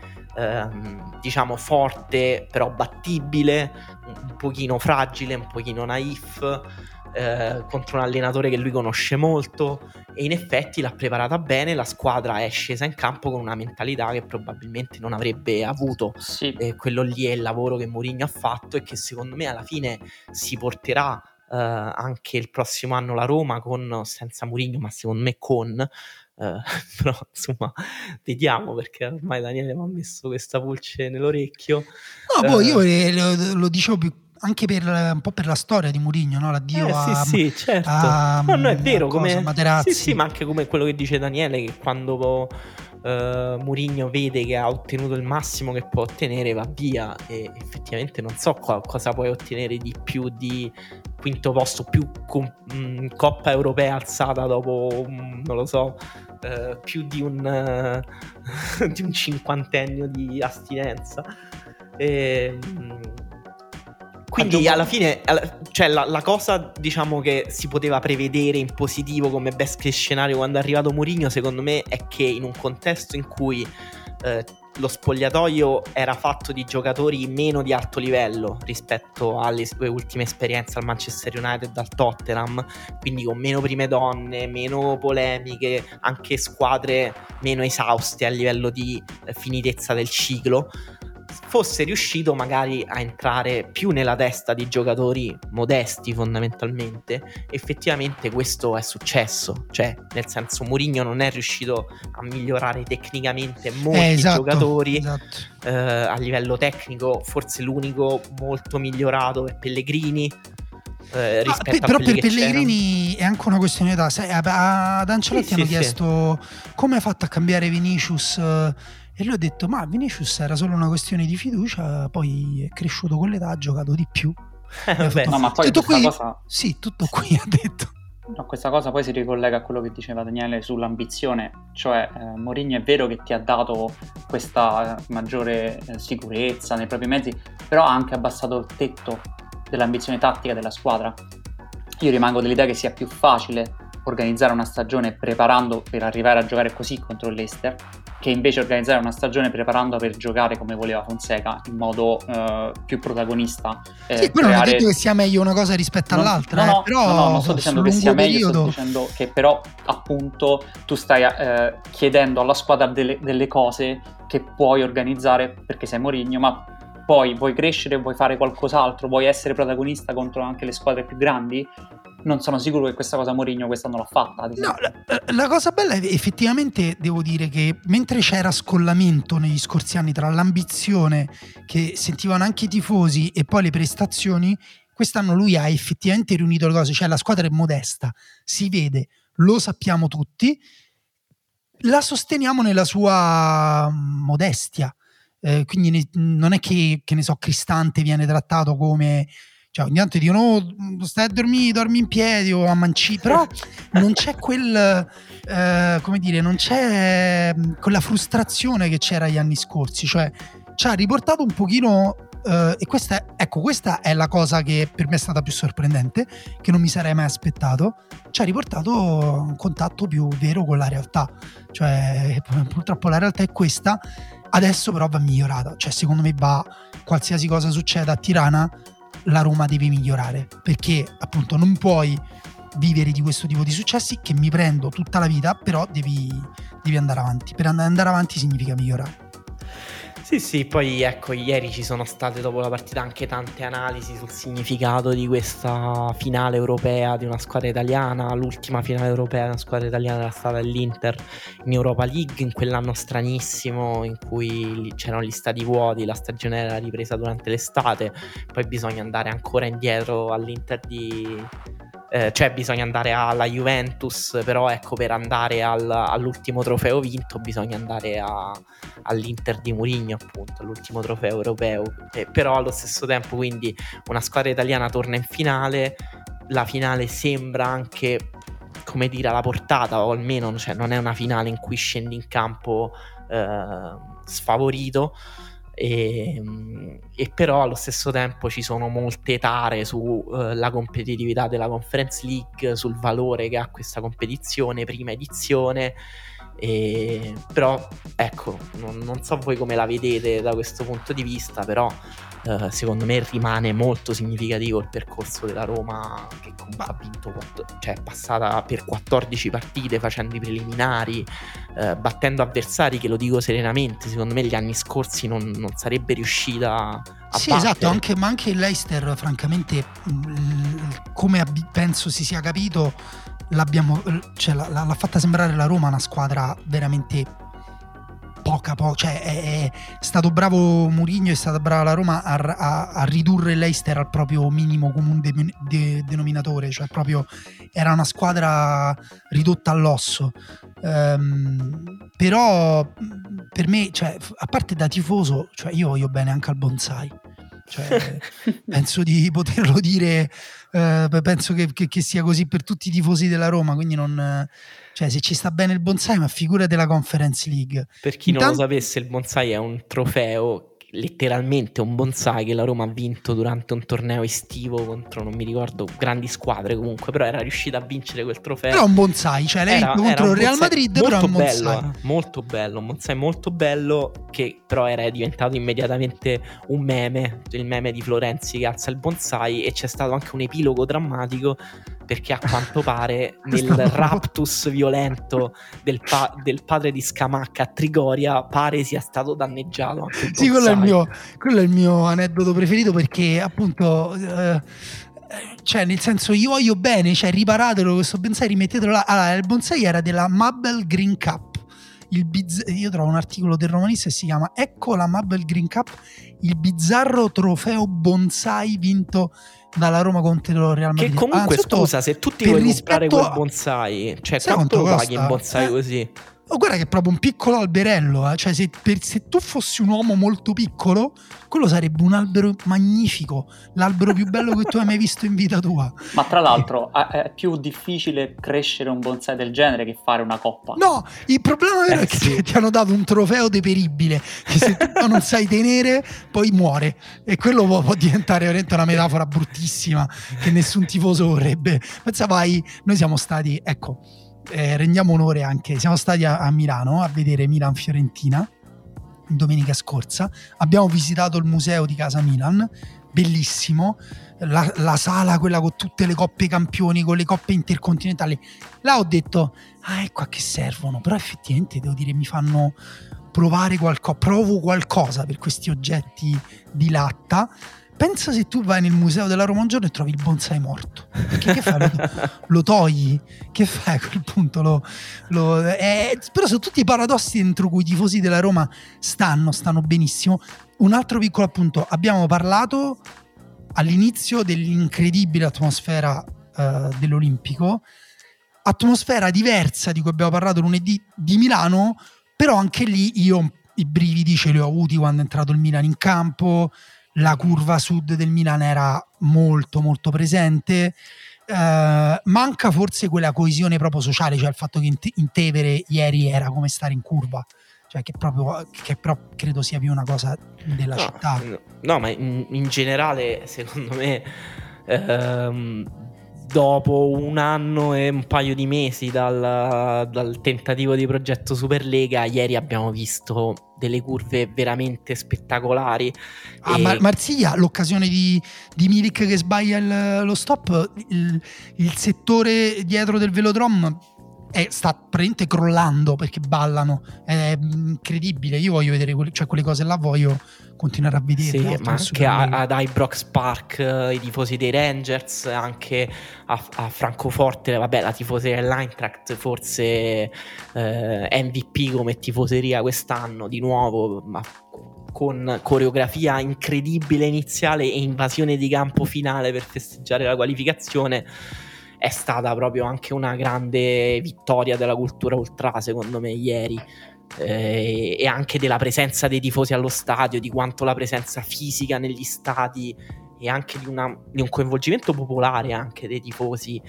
diciamo forte però battibile, un pochino fragile, un pochino naif, contro un allenatore che lui conosce molto, e in effetti l'ha preparata bene. La squadra è scesa in campo con una mentalità che probabilmente non avrebbe avuto. Sì. Quello lì è il lavoro che Mourinho ha fatto, e che secondo me alla fine si porterà anche il prossimo anno la Roma, con senza Mourinho, ma secondo me con però insomma vediamo, perché ormai Daniele mi ha messo questa pulce nell'orecchio. Io lo dicevo più anche per la storia di Mourinho, no? L'addio certo. È vero, come Materazzi, ma anche come quello che dice Daniele, che quando Mourinho vede che ha ottenuto il massimo che può ottenere, va via, e effettivamente non so cosa puoi ottenere di più di quinto posto, più Coppa Europea alzata dopo, non lo so, più di un cinquantennio di astinenza. Quindi alla fine, cioè la cosa, diciamo, che si poteva prevedere in positivo come best case scenario quando è arrivato Mourinho, secondo me, è che in un contesto in cui lo spogliatoio era fatto di giocatori meno di alto livello rispetto alle sue ultime esperienze al Manchester United, al Tottenham, quindi con meno prime donne, meno polemiche, anche squadre meno esauste a livello di finitezza del ciclo, fosse riuscito magari a entrare più nella testa di giocatori modesti fondamentalmente. Effettivamente questo è successo, cioè nel senso Mourinho non è riuscito a migliorare tecnicamente molti giocatori, a livello tecnico forse l'unico molto migliorato è Pellegrini. Però per Pellegrini c'erano. È anche una questione d'età. Ad Ancelotti hanno chiesto come ha fatto a cambiare Vinicius, e lui ha detto ma Vinicius era solo una questione di fiducia, poi è cresciuto con l'età, ha giocato di più, ma poi tutto qui, cosa... sì, tutto qui ha detto. No, questa cosa poi si ricollega a quello che diceva Daniele sull'ambizione, cioè Mourinho è vero che ti ha dato questa maggiore sicurezza nei propri mezzi, però ha anche abbassato il tetto dell'ambizione tattica della squadra. Io rimango dell'idea che sia più facile organizzare una stagione preparando per arrivare a giocare così contro il Leicester, che invece organizzare una stagione preparando per giocare come voleva Fonseca, in modo più protagonista. Sì, però creare... non ho detto che sia meglio una cosa rispetto all'altra. No, non sto dicendo che sia meglio, sto dicendo che però appunto tu stai chiedendo alla squadra delle cose che puoi organizzare perché sei Mourinho, ma poi vuoi crescere, vuoi fare qualcos'altro, vuoi essere protagonista contro anche le squadre più grandi. Non sono sicuro che questa cosa Mourinho quest'anno l'ha fatta. No, la cosa bella è effettivamente, devo dire che mentre c'era scollamento negli scorsi anni tra l'ambizione che sentivano anche i tifosi e poi le prestazioni, quest'anno lui ha effettivamente riunito le cose, cioè la squadra è modesta, si vede, lo sappiamo tutti, la sosteniamo nella sua modestia. Quindi non è che ne so, Cristante viene trattato come, cioè ogni tanto dicono no, stai a dormire, dormi in piedi o a Mancini, però non c'è quel come dire, non c'è quella frustrazione che c'era gli anni scorsi, cioè ci ha riportato un pochino e questa è la cosa che per me è stata più sorprendente, che non mi sarei mai aspettato, ci ha riportato un contatto più vero con la realtà, cioè purtroppo la realtà è questa. Adesso però va migliorata, cioè secondo me va, qualsiasi cosa succeda a Tirana la Roma deve migliorare, perché appunto non puoi vivere di questo tipo di successi che mi prendo tutta la vita, però devi andare avanti, per andare avanti significa migliorare. Sì, poi ecco, ieri ci sono state dopo la partita anche tante analisi sul significato di questa finale europea di una squadra italiana. L'ultima finale europea di una squadra italiana era stata l'Inter in Europa League, in quell'anno stranissimo in cui c'erano gli stadi vuoti, la stagione era ripresa durante l'estate, poi bisogna andare ancora indietro all'Inter di... cioè bisogna andare alla Juventus, però ecco, per andare all'ultimo trofeo vinto bisogna andare all'Inter di Mourinho, appunto, all'ultimo trofeo europeo, però allo stesso tempo quindi una squadra italiana torna in finale, la finale sembra anche, come dire, alla portata, o almeno, cioè, non è una finale in cui scendi in campo sfavorito. E però allo stesso tempo ci sono molte tare sulla competitività della Conference League, sul valore che ha questa competizione, prima edizione, però ecco, non so voi come la vedete da questo punto di vista, però secondo me rimane molto significativo il percorso della Roma, che comunque ha vinto, cioè è passata per 14 partite facendo i preliminari, battendo avversari che, lo dico serenamente, secondo me gli anni scorsi non sarebbe riuscita a battere. Esatto, ma anche il Leicester francamente, come penso si sia capito, cioè, l'ha fatta sembrare la Roma una squadra veramente poca, cioè è stato bravo Mourinho, è stata brava la Roma a ridurre Leicester al proprio minimo comune denominatore, cioè proprio era una squadra ridotta all'osso. Però per me, cioè, a parte da tifoso, cioè, io voglio bene anche al bonsai, cioè, penso di poterlo dire, penso che sia così per tutti i tifosi della Roma, quindi non, cioè, se ci sta bene il bonsai, ma figurati la Conference League. Per chi non lo sapesse, il bonsai è un trofeo, letteralmente un bonsai, che la Roma ha vinto durante un torneo estivo contro, non mi ricordo, grandi squadre comunque, però era riuscita a vincere quel trofeo. Però un bonsai, cioè lei contro il Real Madrid, però un bonsai molto bello, un bonsai molto bello, che però era diventato immediatamente un meme, il meme di Florenzi che alza il bonsai, e c'è stato anche un epilogo drammatico, perché a quanto pare nel raptus violento del padre di Scamacca a Trigoria pare sia stato danneggiato anche il bonsai. Sì, quello è il mio aneddoto preferito, perché appunto cioè, nel senso, io voglio bene, cioè, riparatelo questo bonsai, rimettetelo là. Allora, il bonsai era della Mabel Green Cup, io trovo un articolo del Romanista e si chiama "Ecco la Mabel Green Cup, il bizzarro trofeo bonsai vinto dalla Roma contro Real Madrid", che comunque scusa, se tutti vuoi comprare quel bonsai, cioè quanto paghi in bonsai così? Oh, guarda che è proprio un piccolo alberello, eh? Cioè, se tu fossi un uomo molto piccolo, quello sarebbe un albero magnifico, l'albero più bello che tu hai mai visto in vita tua. Ma tra l'altro è più difficile crescere un bonsai del genere che fare una coppa. No, il problema vero è che ti hanno dato un trofeo deperibile, che se tu non sai tenere poi muore, e quello può diventare veramente una metafora bruttissima che nessun tifoso vorrebbe. Pensa, vai, noi siamo stati, ecco, rendiamo onore anche, siamo stati a Milano a vedere Milan-Fiorentina domenica scorsa, abbiamo visitato il museo di Casa Milan, bellissimo, la sala quella con tutte le coppe campioni, con le coppe intercontinentali, là ho detto ecco a che servono, però effettivamente devo dire mi fanno provare provo qualcosa per questi oggetti di latta. Pensa se tu vai nel museo della Roma un giorno e trovi il bonsai morto. Perché che fai? Lo togli? Che fai a quel punto? Però sono tutti i paradossi dentro cui i tifosi della Roma stanno benissimo. Un altro piccolo appunto. Abbiamo parlato all'inizio dell'incredibile atmosfera dell'Olimpico. Atmosfera diversa di cui abbiamo parlato lunedì di Milano. Però anche lì io i brividi ce li ho avuti quando è entrato il Milan in campo. La curva sud del Milan era molto molto presente, manca forse quella coesione proprio sociale, cioè il fatto che in Tevere ieri era come stare in curva, cioè che però credo sia più una cosa della città. No, ma in generale secondo me dopo un anno e un paio di mesi dal tentativo di progetto Superlega, ieri abbiamo visto delle curve veramente spettacolari. Marsiglia, l'occasione di Milik che sbaglia lo stop, il settore dietro del velodrome sta praticamente crollando perché ballano, è incredibile. Io voglio vedere cioè quelle cose là, voglio continuare a vedere. Sì, ma anche ad Ibrox Park i tifosi dei Rangers, anche a Francoforte, vabbè, la tifoseria dell'Eintracht forse MVP come tifoseria quest'anno di nuovo, ma con coreografia incredibile iniziale e invasione di campo finale per festeggiare la qualificazione. È stata proprio anche una grande vittoria della cultura ultra, secondo me, ieri, e anche della presenza dei tifosi allo stadio, di quanto la presenza fisica negli stadi e anche di un coinvolgimento popolare anche dei tifosi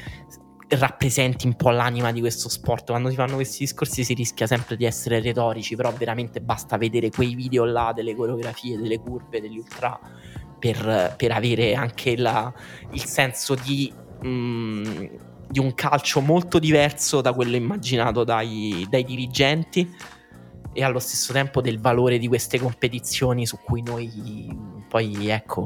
rappresenti un po' l'anima di questo sport. Quando si fanno questi discorsi si rischia sempre di essere retorici, però veramente basta vedere quei video là delle coreografie, delle curve degli ultra per avere anche il senso di un calcio molto diverso da quello immaginato dai dirigenti, e allo stesso tempo del valore di queste competizioni su cui noi poi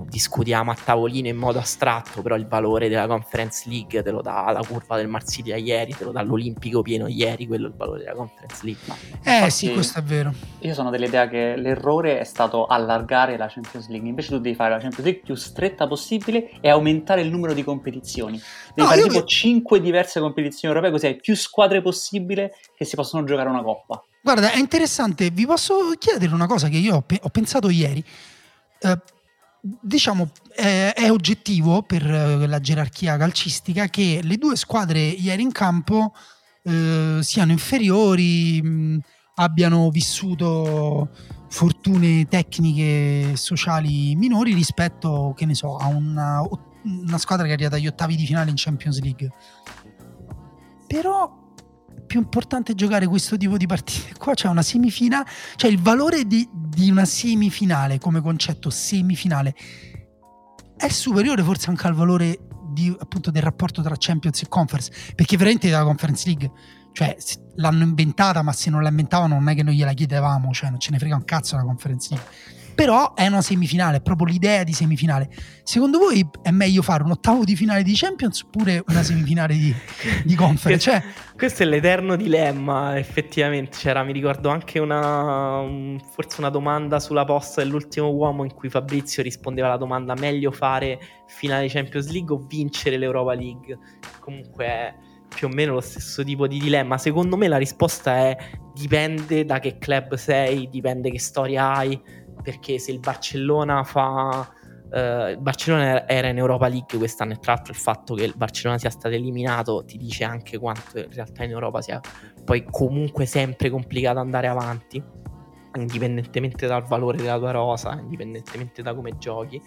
discutiamo a tavolino in modo astratto, però il valore della Conference League te lo dà la curva del Marsiglia ieri, te lo dà l'Olimpico pieno ieri, quello è il valore della Conference League. Infatti, sì, questo è vero. Io sono dell'idea che l'errore è stato allargare la Champions League, invece tu devi fare la Champions League più stretta possibile e aumentare il numero di competizioni. Devi fare tipo 5 diverse competizioni europee, così hai più squadre possibile che si possono giocare una coppa. Guarda, è interessante, vi posso chiedere una cosa che io ho pensato ieri. Diciamo è oggettivo per la gerarchia calcistica che le due squadre ieri in campo siano inferiori, abbiano vissuto fortune tecniche e sociali minori rispetto, che ne so, a una squadra che è arrivata agli ottavi di finale in Champions League. Però più importante è giocare questo tipo di partite. Qua c'è una semifinale, cioè il valore di una semifinale come concetto, semifinale, è superiore forse anche al valore di, appunto, del rapporto tra Champions e Conference, perché veramente la Conference League, cioè, l'hanno inventata, ma se non la inventavano non è che noi gliela chiedevamo, cioè non ce ne frega un cazzo la Conference League. Però è una semifinale, è proprio l'idea di semifinale. Secondo voi è meglio fare un ottavo di finale di Champions oppure una semifinale di Conference? Cioè, questo è l'eterno dilemma, effettivamente. C'era, mi ricordo anche forse una domanda sulla posta dell'ultimo uomo in cui Fabrizio rispondeva alla domanda: meglio fare finale Champions League o vincere l'Europa League? Comunque è più o meno lo stesso tipo di dilemma. Secondo me la risposta è: dipende da che club sei, dipende che storia hai. Perché se il Barcellona il Barcellona era in Europa League quest'anno, e tra l'altro il fatto che il Barcellona sia stato eliminato ti dice anche quanto in realtà in Europa sia poi comunque sempre complicato andare avanti, indipendentemente dal valore della tua rosa, indipendentemente da come giochi.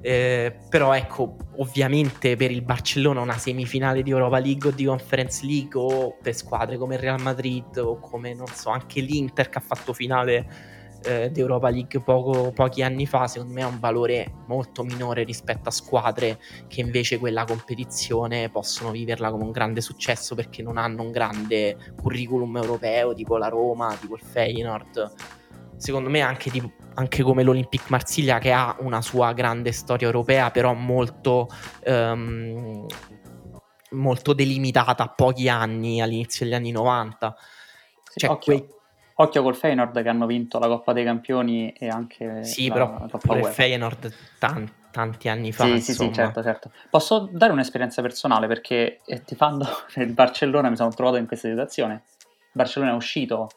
Però ecco, ovviamente per il Barcellona una semifinale di Europa League o di Conference League, o per squadre come il Real Madrid o come, non so, anche l'Inter che ha fatto finale d'Europa League pochi anni fa, secondo me ha un valore molto minore rispetto a squadre che invece quella competizione possono viverla come un grande successo perché non hanno un grande curriculum europeo, tipo la Roma, tipo il Feyenoord. Secondo me anche come l'Olympique Marsiglia, che ha una sua grande storia europea però molto molto delimitata a pochi anni, all'inizio degli anni 90. Cioè, Occhio col Feyenoord, che hanno vinto la Coppa dei Campioni e anche la Coppa UEFA. Feyenoord tanti anni fa. Sì, certo. Posso dare un'esperienza personale, perché tifando il Barcellona mi sono trovato in questa situazione. Il Barcellona è uscito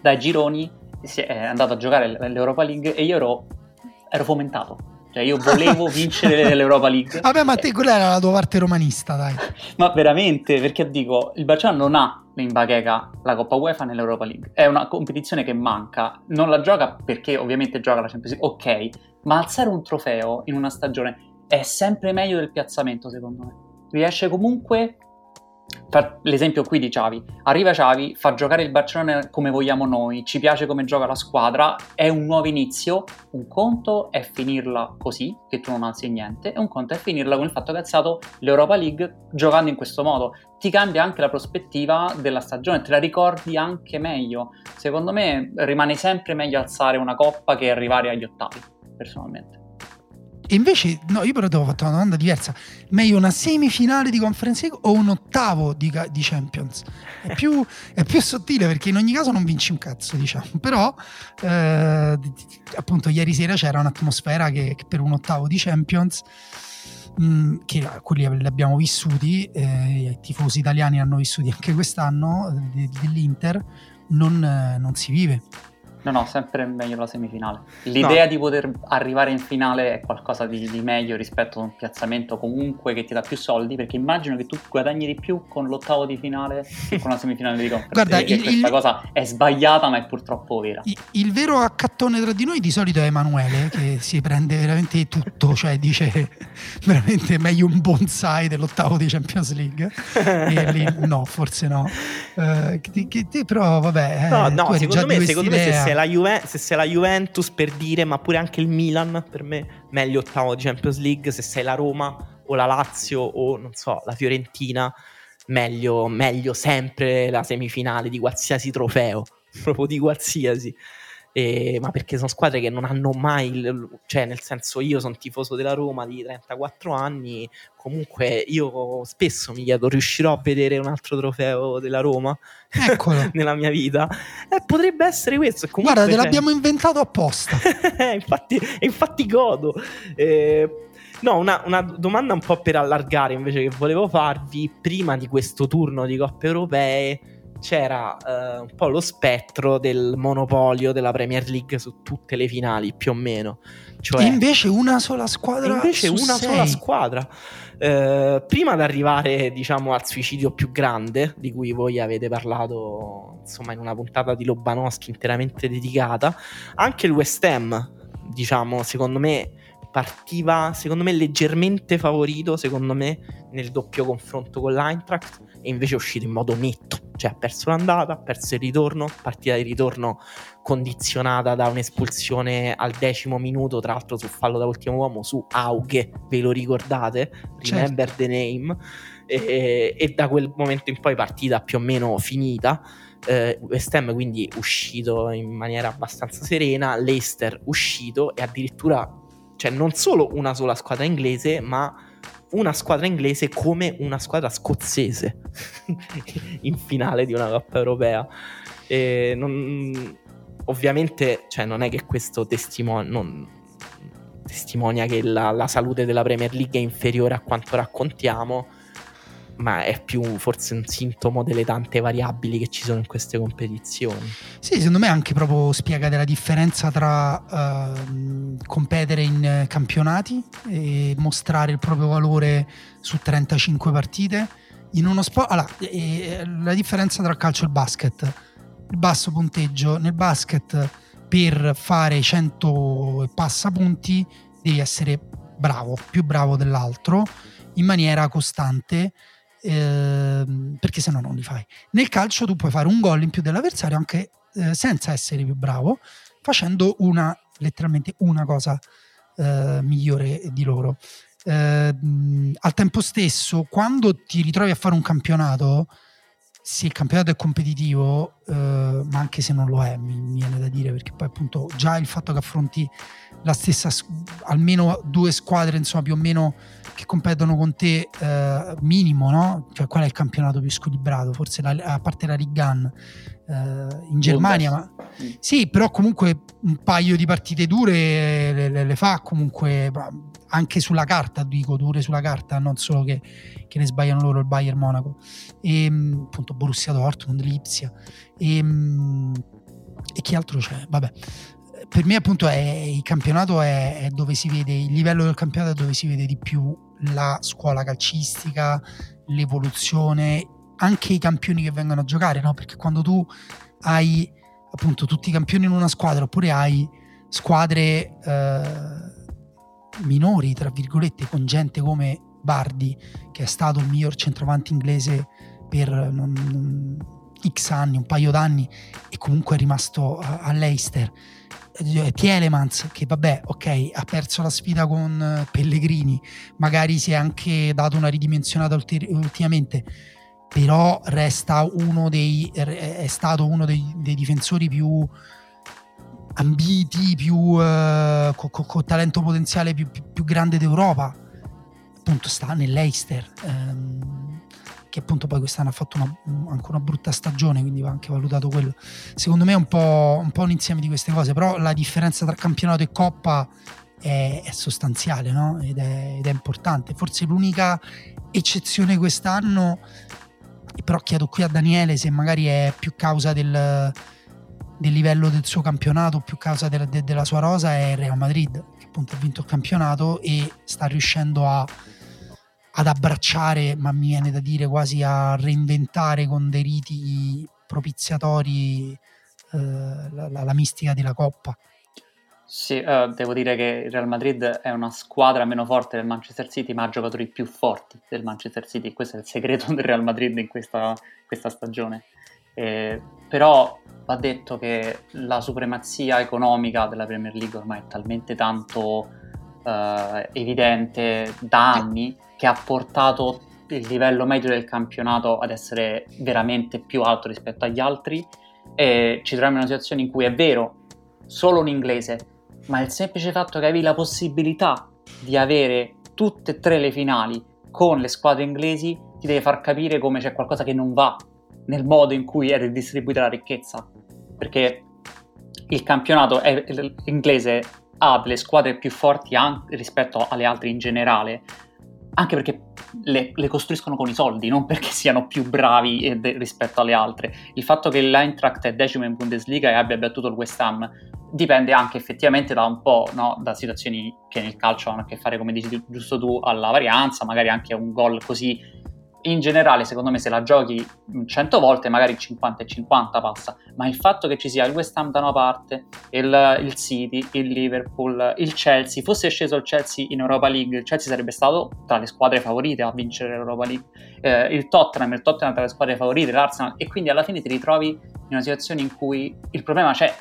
dai gironi, è andato a giocare l'Europa League e io ero fomentato. Cioè, io volevo vincere l'Europa League. Vabbè, ma te quella era la tua parte romanista, dai. Ma veramente, perché dico, il Barcellona non ha in bacheca la Coppa UEFA nell'Europa League. È una competizione che manca. Non la gioca perché ovviamente gioca la Champions League, ok, ma alzare un trofeo in una stagione è sempre meglio del piazzamento, secondo me. Riesce comunque, per l'esempio qui di Xavi. Arriva Xavi, fa giocare il Barcellona come vogliamo noi, ci piace come gioca la squadra, è un nuovo inizio. Un conto è finirla così, che tu non alzi niente, e un conto è finirla con il fatto che ha alzato l'Europa League giocando in questo modo. Ti cambia anche la prospettiva della stagione, te la ricordi anche meglio. Secondo me rimane sempre meglio alzare una coppa che arrivare agli ottavi, personalmente. E invece, no, io però ti avevo fatto una domanda diversa: meglio una semifinale di Conference League o un ottavo di Champions? È più sottile, perché in ogni caso non vinci un cazzo, diciamo. Però appunto ieri sera c'era un'atmosfera che per un ottavo di Champions, che quelli li abbiamo vissuti, i tifosi italiani li hanno vissuti anche quest'anno, dell'Inter, non si vive. No, sempre meglio la semifinale. L'idea di poter arrivare in finale è qualcosa di meglio rispetto a un piazzamento comunque che ti dà più soldi, perché immagino che tu guadagni di più con l'ottavo di finale che con la semifinale di Conference. Guarda, questa cosa è sbagliata, ma è purtroppo vera. Il vero accattone tra di noi di solito è Emanuele, che si prende veramente tutto, cioè dice veramente meglio un bonsai dell'ottavo di Champions League. E lì, no, forse no. Però vabbè, no, secondo me se sei la Juventus, per dire, ma pure anche il Milan, per me meglio ottavo di Champions League. Se sei la Roma o la Lazio o non so la Fiorentina, meglio sempre la semifinale di qualsiasi trofeo, proprio di qualsiasi. Ma perché sono squadre che non hanno mai, cioè, nel senso, io sono tifoso della Roma di 34 anni, comunque io spesso mi chiedo: riuscirò a vedere un altro trofeo della Roma? Eccolo. Nella mia vita? Potrebbe essere questo. Comunque, guarda, l'abbiamo inventato apposta. infatti godo. No, una domanda un po' per allargare invece che volevo farvi prima di questo turno di Coppe Europee. c'era un po' lo spettro del monopolio della Premier League su tutte le finali più o meno, cioè, invece una sola squadra, invece una sola squadra, prima ad arrivare diciamo al suicidio più grande di cui voi avete parlato insomma in una puntata di Lobanovskyi interamente dedicata, anche il West Ham diciamo secondo me partiva secondo me leggermente favorito secondo me nel doppio confronto con l'Eintracht e invece è uscito in modo netto, cioè ha perso l'andata, ha perso il ritorno, partita di ritorno condizionata da un'espulsione al 10° minuto tra l'altro su fallo da ultimo uomo su Auge, ve lo ricordate? Remember the name. E da quel momento in poi partita più o meno finita. West Ham quindi uscito in maniera abbastanza serena, Leicester uscito e addirittura cioè non solo una sola squadra inglese ma una squadra inglese come una squadra scozzese in finale di una Coppa Europea. E non, ovviamente cioè non è che questo testimonia che la salute della Premier League è inferiore a quanto raccontiamo, ma è più forse un sintomo delle tante variabili che ci sono in queste competizioni. Sì, secondo me anche proprio spiega della differenza tra competere in campionati e mostrare il proprio valore su 35 partite in uno sport. Allora, la differenza tra calcio e basket, il basso punteggio nel basket per fare 100 e passa punti devi essere bravo, più bravo dell'altro in maniera costante. Perché se no non li fai. Nel calcio tu puoi fare un gol in più dell'avversario anche senza essere più bravo, facendo letteralmente una cosa migliore di loro. Al tempo stesso, quando ti ritrovi a fare un campionato, se il campionato è competitivo, ma anche se non lo è, mi viene da dire, perché poi appunto già il fatto che affronti la stessa almeno due squadre insomma più o meno che competono con te, minimo, no? Cioè qual è il campionato più squilibrato? Forse a parte la Ligue 1 in Germania, ma sì, però comunque un paio di partite dure le fa comunque anche sulla carta, dico dure sulla carta, non solo che ne sbagliano loro, il Bayern Monaco e appunto Borussia Dortmund, Lipsia e chi altro c'è? Vabbè. Per me appunto il campionato è dove si vede, il livello del campionato è dove si vede di più la scuola calcistica, l'evoluzione, anche i campioni che vengono a giocare, no? Perché quando tu hai appunto tutti i campioni in una squadra oppure hai squadre minori, tra virgolette, con gente come Vardy, che è stato il miglior centravanti inglese per X anni, un paio d'anni, e comunque è rimasto a Leicester. Tielemans che vabbè ok ha perso la sfida con Pellegrini, magari si è anche dato una ridimensionata ultimamente, però è stato uno dei difensori più ambiti, più con talento potenziale più grande d'Europa, appunto sta nell'Leicester, che appunto poi quest'anno ha fatto anche una brutta stagione, quindi va anche valutato quello. Secondo me è un po' un insieme di queste cose, però la differenza tra campionato e coppa è sostanziale, no? Ed è importante. Forse l'unica eccezione quest'anno, però chiedo qui a Daniele se magari è più causa del livello del suo campionato, più causa della sua rosa, è il Real Madrid, che appunto ha vinto il campionato e sta riuscendo ad abbracciare, ma mi viene da dire quasi a reinventare con dei riti propiziatori la mistica della Coppa. Sì, devo dire che il Real Madrid è una squadra meno forte del Manchester City, ma ha giocatori più forti del Manchester City. Questo è il segreto del Real Madrid in questa stagione. Però va detto che la supremazia economica della Premier League ormai è talmente tanto evidente da anni, che ha portato il livello medio del campionato ad essere veramente più alto rispetto agli altri, e ci troviamo in una situazione in cui è vero solo un inglese, ma il semplice fatto che avevi la possibilità di avere tutte e tre le finali con le squadre inglesi ti deve far capire come c'è qualcosa che non va nel modo in cui è ridistribuita la ricchezza, perché il campionato inglese ha delle squadre più forti rispetto alle altre in generale, anche perché le costruiscono con i soldi, non perché siano più bravi rispetto alle altre. Il fatto che l'Eintracht è decimo in Bundesliga e abbia battuto il West Ham dipende anche effettivamente da un po', no, da situazioni che nel calcio hanno a che fare, come dici giusto tu, alla varianza, magari anche un gol così. In generale, secondo me, se la giochi 100 volte, magari 50-50 passa, ma il fatto che ci sia il West Ham da una parte, il City, il Liverpool, il Chelsea, fosse sceso il Chelsea in Europa League, il Chelsea sarebbe stato tra le squadre favorite a vincere l'Europa League, il Tottenham tra le squadre favorite, l'Arsenal, e quindi alla fine ti ritrovi in una situazione in cui il problema c'è.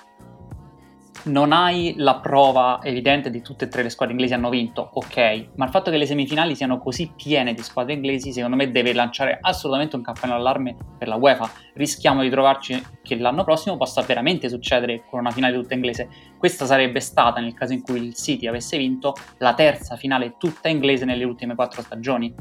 Non hai la prova evidente di tutte e tre le squadre inglesi hanno vinto, ok, ma il fatto che le semifinali siano così piene di squadre inglesi secondo me deve lanciare assolutamente un campanello allarme per la UEFA. Rischiamo di trovarci che l'anno prossimo possa veramente succedere con una finale tutta inglese. Questa sarebbe stata, nel caso in cui il City avesse vinto, la terza finale tutta inglese nelle ultime 4 stagioni.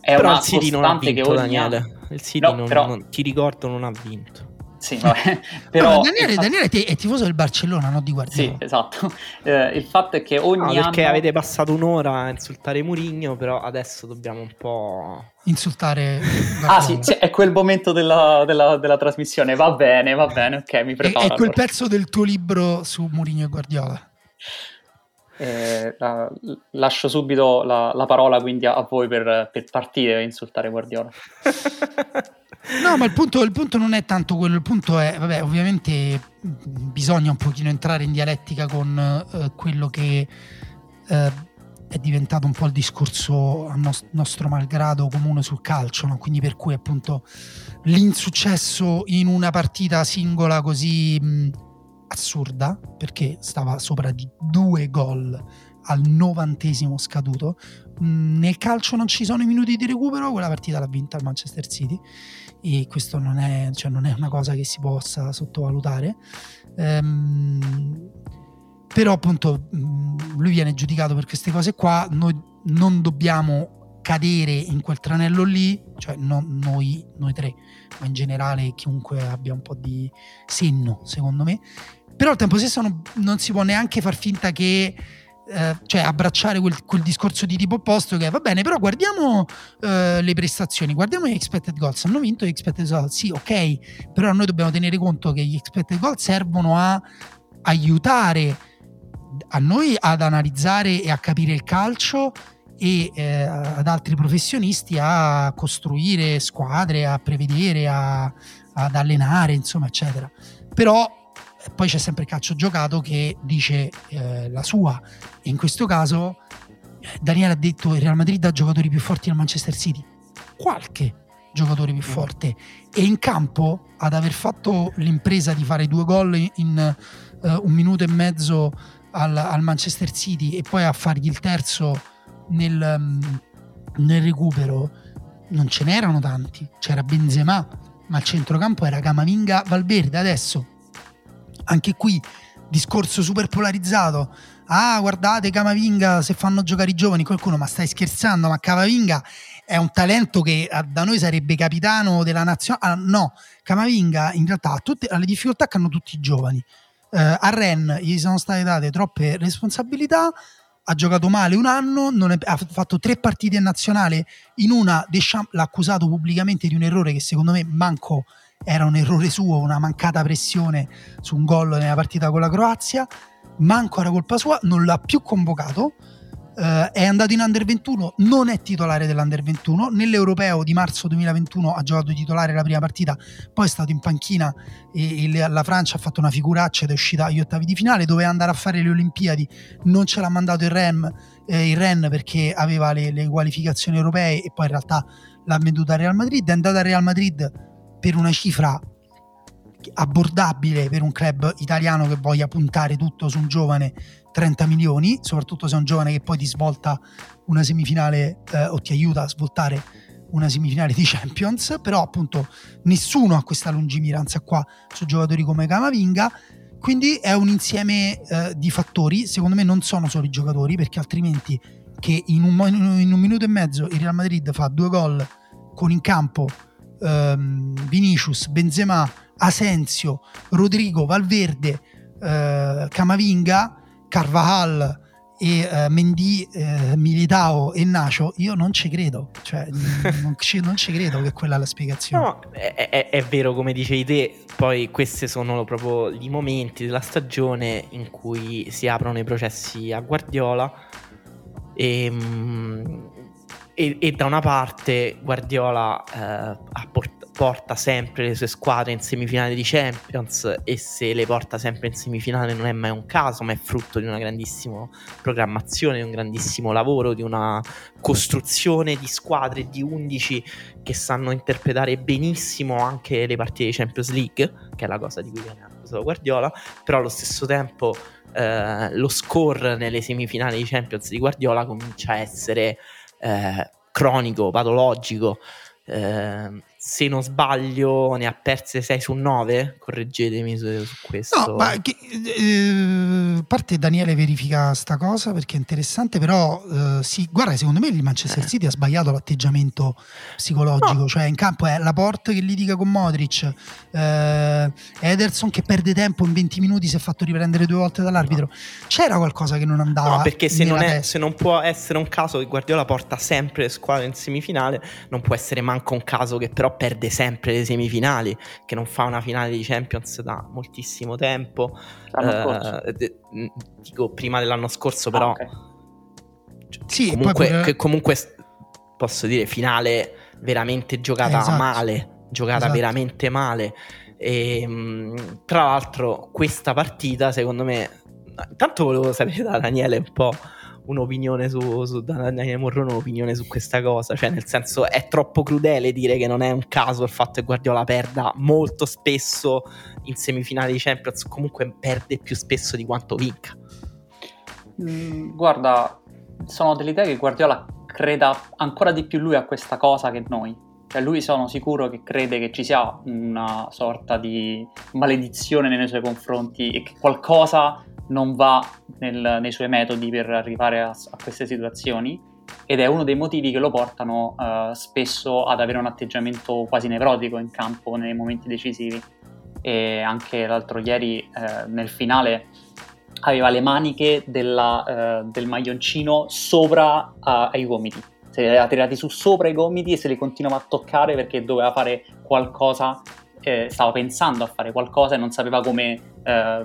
È però una il City non ha vinto, che Daniele, il City no, non, però... non, ti ricordo, non ha vinto. Sì, vabbè. Però no, Daniele è tifoso del Barcellona, no? Di Guardiola. Sì, esatto. Il fatto è che ogni anno... Perché avete passato un'ora a insultare Mourinho, però adesso dobbiamo un po'... insultare... Ah sì, sì, è quel momento della trasmissione. Va bene, ok, mi preparo. È quel pezzo del tuo libro su Mourinho e Guardiola. Lascio subito la parola quindi a voi per partire e insultare Guardiola. No, ma il punto non è tanto quello, il punto è, vabbè, ovviamente bisogna un pochino entrare in dialettica con quello che è diventato un po' il discorso a nostro malgrado comune sul calcio, no? Quindi per cui appunto l'insuccesso in una partita singola così assurda, perché stava sopra di 2 gol al 90° scaduto. Nel calcio non ci sono i minuti di recupero, quella partita l'ha vinta il Manchester City e questo non è una cosa che si possa sottovalutare, però appunto lui viene giudicato per queste cose qua. Noi non dobbiamo cadere in quel tranello lì, cioè noi tre, ma in generale chiunque abbia un po' di senno, secondo me. Però al tempo stesso non si può neanche far finta che cioè abbracciare quel discorso di tipo opposto che va bene, però guardiamo le prestazioni, guardiamo gli expected goals, hanno vinto gli expected goals, sì, ok, però noi dobbiamo tenere conto che gli expected goals servono a aiutare a noi ad analizzare e a capire il calcio e ad altri professionisti a costruire squadre, a prevedere, ad allenare, insomma, eccetera. Però poi c'è sempre il calcio giocato che dice la sua, e in questo caso Daniele ha detto il Real Madrid ha giocatori più forti del Manchester City, qualche giocatore più forte, e in campo ad aver fatto l'impresa di fare 2 gol in 1 minuto e mezzo al Manchester City e poi a fargli il terzo nel recupero non ce n'erano tanti, c'era Benzema, ma il centrocampo era Camavinga, Valverde. Adesso anche qui discorso super polarizzato, guardate Camavinga se fanno giocare i giovani, qualcuno ma stai scherzando, ma Camavinga è un talento che da noi sarebbe capitano della nazionale, no, Camavinga in realtà ha tutte le difficoltà che hanno tutti i giovani, a Rennes gli sono state date troppe responsabilità, ha giocato male un anno, ha fatto 3 partite in nazionale, in una Deschamps l'ha accusato pubblicamente di un errore che secondo me manco era un errore suo, una mancata pressione su un gol nella partita con la Croazia, manco era colpa sua, non l'ha più convocato, è andato in Under 21, non è titolare dell'Under 21, nell'Europeo di marzo 2021 ha giocato titolare la prima partita, poi è stato in panchina e la Francia ha fatto una figuraccia ed è uscita agli ottavi di finale, doveva andare a fare le Olimpiadi, non ce l'ha mandato il Rennes perché aveva le qualificazioni europee e poi in realtà l'ha venduta al Real Madrid, è andata al Real Madrid per una cifra abbordabile per un club italiano che voglia puntare tutto su un giovane, 30 milioni, soprattutto se è un giovane che poi ti svolta una semifinale o ti aiuta a svoltare una semifinale di Champions. Però appunto nessuno ha questa lungimiranza qua su giocatori come Camavinga, quindi è un insieme di fattori, secondo me non sono solo i giocatori, perché altrimenti che in un minuto e mezzo il Real Madrid fa 2 gol con in campo Vinicius, Benzema, Asensio, Rodrigo, Valverde, Camavinga, Carvajal e Mendy, Militao e Nacho, io non ci credo, cioè non ci credo che quella è la spiegazione. No, è vero come dicevi te, poi questi sono proprio i momenti della stagione in cui si aprono i processi a Guardiola e da una parte Guardiola porta sempre le sue squadre in semifinale di Champions, e se le porta sempre in semifinale non è mai un caso, ma è frutto di una grandissima programmazione, di un grandissimo lavoro, di una costruzione di squadre, di 11 che sanno interpretare benissimo anche le partite di Champions League, che è la cosa di cui viene accusato Guardiola, però allo stesso tempo lo score nelle semifinali di Champions di Guardiola comincia a essere cronico, patologico. Se non sbaglio ne ha perse 6 su 9, correggetemi su questo. No, ma parte Daniele verifica sta cosa perché è interessante, però guarda, secondo me il Manchester City ha sbagliato l'atteggiamento psicologico, no. Cioè in campo è Laporte che litiga con Modric, Ederson che perde tempo, in 20 minuti si è fatto riprendere 2 volte dall'arbitro, no. C'era qualcosa che non andava, no, perché se non può essere un caso che Guardiola porta sempre le squadre in semifinale, non può essere manco un caso che però perde sempre le semifinali, che non fa una finale di Champions da moltissimo tempo, dico prima dell'anno scorso, però okay. Cioè, sì, comunque, poi che comunque posso dire finale veramente giocata veramente male, e, tra l'altro questa partita secondo me, intanto volevo sapere da Daniele un po' un'opinione su Daniele Morrone, un'opinione su questa cosa, cioè nel senso è troppo crudele dire che non è un caso il fatto che Guardiola perda molto spesso in semifinali di Champions, comunque perde più spesso di quanto vinca. Guarda, sono dell'idea che Guardiola creda ancora di più lui a questa cosa che noi, cioè lui sono sicuro che crede che ci sia una sorta di maledizione nei suoi confronti e che qualcosa non va nei suoi metodi per arrivare a queste situazioni, ed è uno dei motivi che lo portano spesso ad avere un atteggiamento quasi nevrotico in campo nei momenti decisivi. E anche l'altro ieri nel finale aveva le maniche del maglioncino sopra ai gomiti, se li aveva tirati su sopra i gomiti e se li continuava a toccare perché doveva fare qualcosa, stava pensando a fare qualcosa e non sapeva come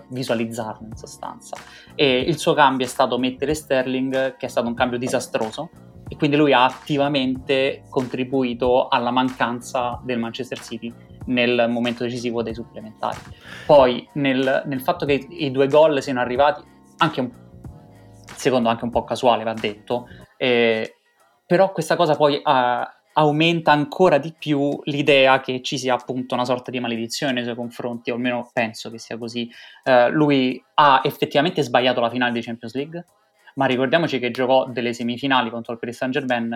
visualizzarlo in sostanza. E il suo cambio è stato mettere Sterling, che è stato un cambio disastroso, e quindi lui ha attivamente contribuito alla mancanza del Manchester City nel momento decisivo dei supplementari. Poi nel fatto che i 2 gol siano arrivati anche anche un po' casuale, va detto, però questa cosa poi aumenta ancora di più l'idea che ci sia appunto una sorta di maledizione nei suoi confronti, o almeno penso che sia così. Lui ha effettivamente sbagliato la finale di Champions League, ma ricordiamoci che giocò delle semifinali contro il Paris Saint-Germain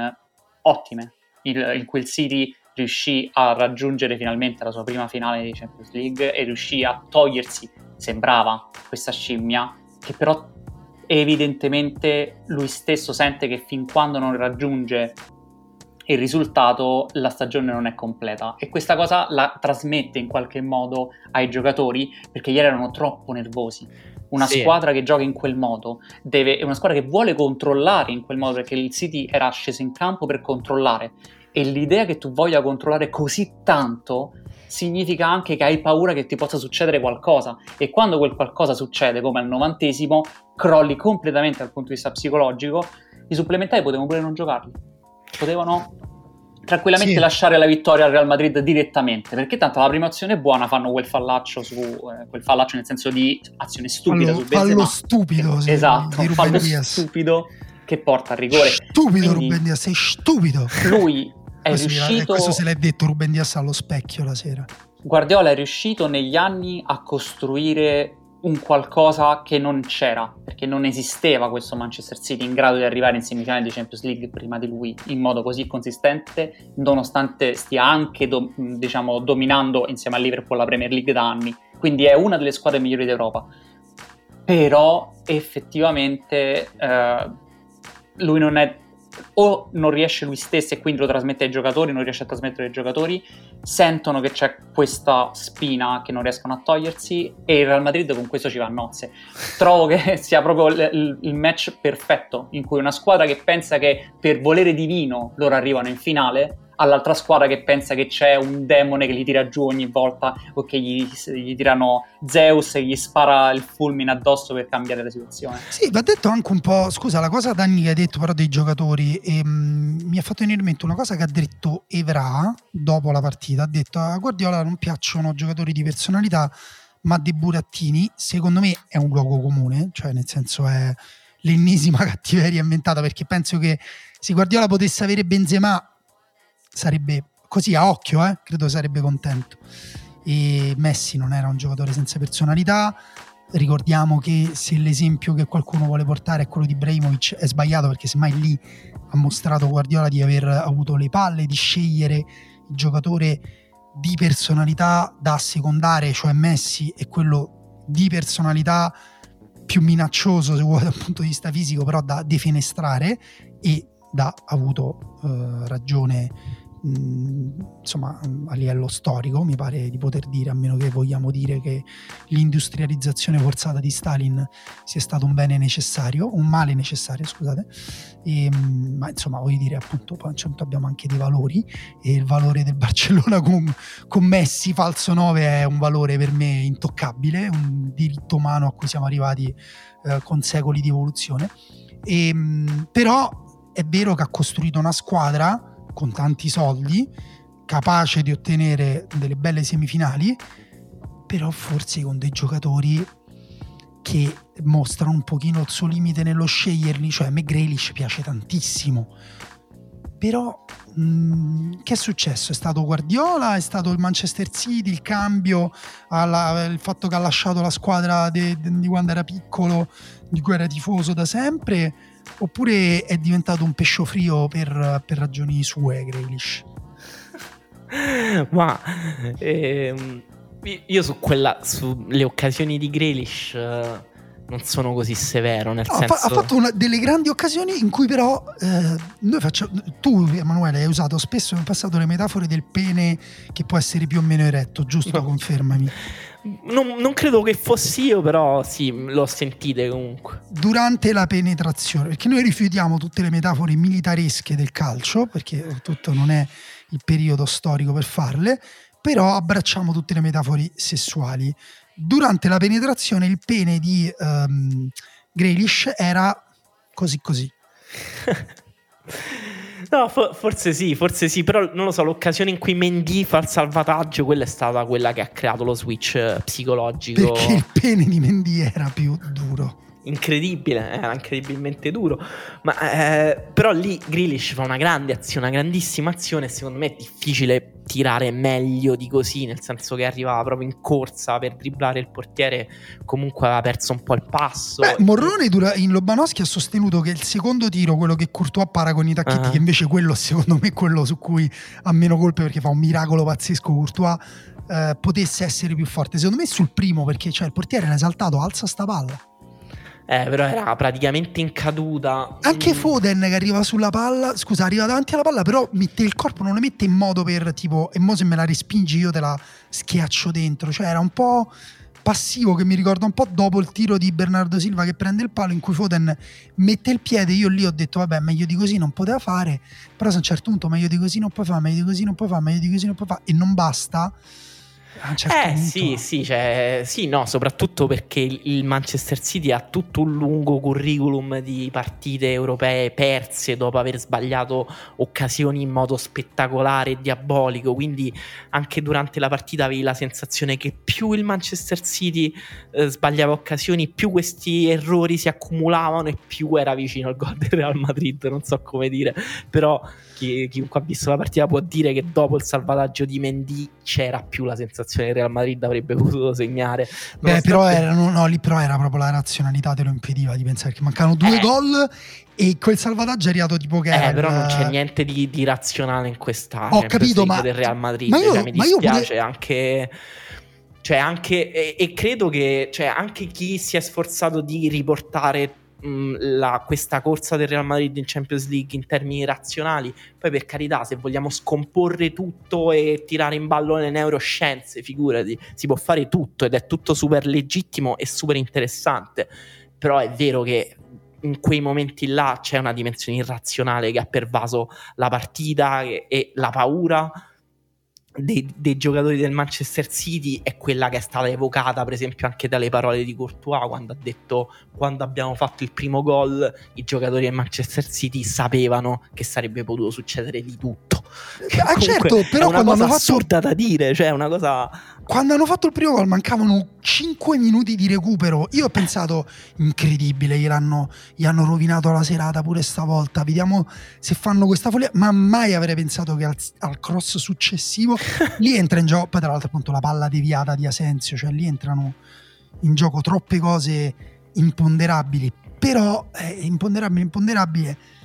ottime, in cui il City riuscì a raggiungere finalmente la sua prima finale di Champions League e riuscì a togliersi, sembrava, questa scimmia che però evidentemente lui stesso sente che fin quando non raggiunge il risultato la stagione non è completa, e questa cosa la trasmette in qualche modo ai giocatori, perché ieri erano troppo nervosi. Una squadra che gioca in quel modo è una squadra che vuole controllare in quel modo, perché il City era sceso in campo per controllare, e l'idea che tu voglia controllare così tanto significa anche che hai paura che ti possa succedere qualcosa, e quando quel qualcosa succede, come al 90°, crolli completamente dal punto di vista psicologico. I supplementari potevano pure non giocarli, potevano tranquillamente lasciare la vittoria al Real Madrid direttamente, perché tanto la prima azione è buona, fanno quel fallaccio nel senso di azione stupida su Benzema, fallo stupido, esatto, un fallo stupido che porta al rigore stupido. Quindi, Ruben Dias sei stupido, lui è riuscito, questo se l'hai detto Ruben Dias allo specchio la sera. Guardiola è riuscito negli anni a costruire un qualcosa che non c'era, perché non esisteva questo Manchester City in grado di arrivare in semifinale di Champions League prima di lui in modo così consistente, nonostante stia anche dominando insieme a Liverpool la Premier League da anni, quindi è una delle squadre migliori d'Europa. Però effettivamente lui non è o non riesce lui stesso e quindi lo trasmette ai giocatori, non riesce a trasmettere ai giocatori, sentono che c'è questa spina che non riescono a togliersi, e il Real Madrid con questo ci va a nozze. Trovo che sia proprio il match perfetto in cui una squadra che pensa che per volere divino loro arrivano in finale all'altra squadra che pensa che c'è un demone che li tira giù ogni volta o che gli tirano Zeus e gli spara il fulmine addosso per cambiare la situazione. Sì, va detto anche un po', scusa, la cosa Dani che hai detto però dei giocatori, mi ha fatto venire in mente una cosa che ha detto Evra dopo la partita, ha detto a Guardiola non piacciono giocatori di personalità ma di burattini. Secondo me è un luogo comune, cioè nel senso è l'ennesima cattiveria inventata, perché penso che se Guardiola potesse avere Benzema sarebbe così a occhio, credo sarebbe contento. E Messi non era un giocatore senza personalità. Ricordiamo che se l'esempio che qualcuno vuole portare è quello di Ibrahimovic è sbagliato, perché semmai lì ha mostrato Guardiola di aver avuto le palle di scegliere il giocatore di personalità da assecondare, cioè Messi, e quello di personalità più minaccioso se vuoi dal punto di vista fisico, però da defenestrare, e da avuto ragione insomma a livello storico mi pare di poter dire, a meno che vogliamo dire che l'industrializzazione forzata di Stalin sia stato un bene necessario, un male necessario, scusate, ma insomma voglio dire appunto poi abbiamo anche dei valori, e il valore del Barcellona con Messi falso 9 è un valore per me intoccabile, un diritto umano a cui siamo arrivati con secoli di evoluzione. Però è vero che ha costruito una squadra con tanti soldi, capace di ottenere delle belle semifinali, però forse con dei giocatori che mostrano un pochino il suo limite nello sceglierli. Cioè a me Grealish piace tantissimo, però che è successo? È stato Guardiola, è stato il Manchester City, il cambio, il fatto che ha lasciato la squadra di quando era piccolo, di cui era tifoso da sempre, oppure è diventato un pescio frio per ragioni sue Grealish? Ma io sulle occasioni di Grealish non sono così severo, nel senso ha fatto delle grandi occasioni in cui però tu Emanuele hai usato spesso in passato le metafore del pene che può essere più o meno eretto, giusto? Confermami. Non credo che fossi io, però sì, lo sentite comunque durante la penetrazione, perché noi rifiutiamo tutte le metafore militaresche del calcio, perché tutto non è il periodo storico per farle, però abbracciamo tutte le metafore sessuali. Durante la penetrazione il pene di Grealish era così no, forse sì, però non lo so, l'occasione in cui Mendy fa il salvataggio, quella è stata quella che ha creato lo switch psicologico, perché il pene di Mendy era più duro, incredibile, era incredibilmente duro, ma però lì Grealish fa una grande azione, una grandissima azione, e secondo me è difficile tirare meglio di così, nel senso che arrivava proprio in corsa per dribblare il portiere, comunque aveva perso un po' il passo. Morrone in Lobanovskyi ha sostenuto che il secondo tiro, quello che Courtois para con i tacchetti, che invece quello secondo me è quello su cui ha meno colpe, perché fa un miracolo pazzesco Courtois, potesse essere più forte, secondo me sul primo, perché cioè il portiere l'ha saltato, alza sta palla. Però era praticamente in caduta. Anche Foden che arriva sulla palla, scusa, arriva davanti alla palla, però mette il corpo, non le mette in modo per tipo e mo se me la respingi io te la schiaccio dentro. Cioè era un po' passivo, che mi ricorda un po' dopo il tiro di Bernardo Silva che prende il palo, in cui Foden mette il piede. Io lì ho detto vabbè, meglio di così non poteva fare, però a un certo punto meglio di così non puoi fare, e non basta. Certo soprattutto perché il Manchester City ha tutto un lungo curriculum di partite europee perse dopo aver sbagliato occasioni in modo spettacolare e diabolico, quindi anche durante la partita avevi la sensazione che più il Manchester City sbagliava occasioni, più questi errori si accumulavano e più era vicino al gol del Real Madrid. Non so come dire, però chiunque ha visto la partita può dire che dopo il salvataggio di Mendy c'era più la sensazione che Real Madrid avrebbe potuto segnare. Però era proprio la razionalità te lo impediva di pensare, che mancano due gol e quel salvataggio è arrivato tipo che però non c'è niente di razionale in quest'area. Ho capito, ma del Real Madrid mi dispiace anche, credo che anche chi si è sforzato di riportare questa corsa del Real Madrid in Champions League in termini razionali. Poi, per carità, se vogliamo scomporre tutto e tirare in ballo le neuroscienze, figurati, si può fare tutto ed è tutto super legittimo e super interessante, però è vero che in quei momenti là c'è una dimensione irrazionale che ha pervaso la partita, e la paura dei giocatori del Manchester City è quella che è stata evocata per esempio anche dalle parole di Courtois, quando ha detto: quando abbiamo fatto il primo gol i giocatori del Manchester City sapevano che sarebbe potuto succedere di tutto. Ah, certo, però è una cosa assurda da dire, cioè una cosa... Quando hanno fatto il primo gol mancavano 5 minuti di recupero, io ho pensato incredibile, gli hanno rovinato la serata pure stavolta, vediamo se fanno questa follia, ma mai avrei pensato che al cross successivo lì entra in gioco, poi tra l'altro appunto la palla deviata di Asensio, cioè lì entrano in gioco troppe cose imponderabili, però imponderabile,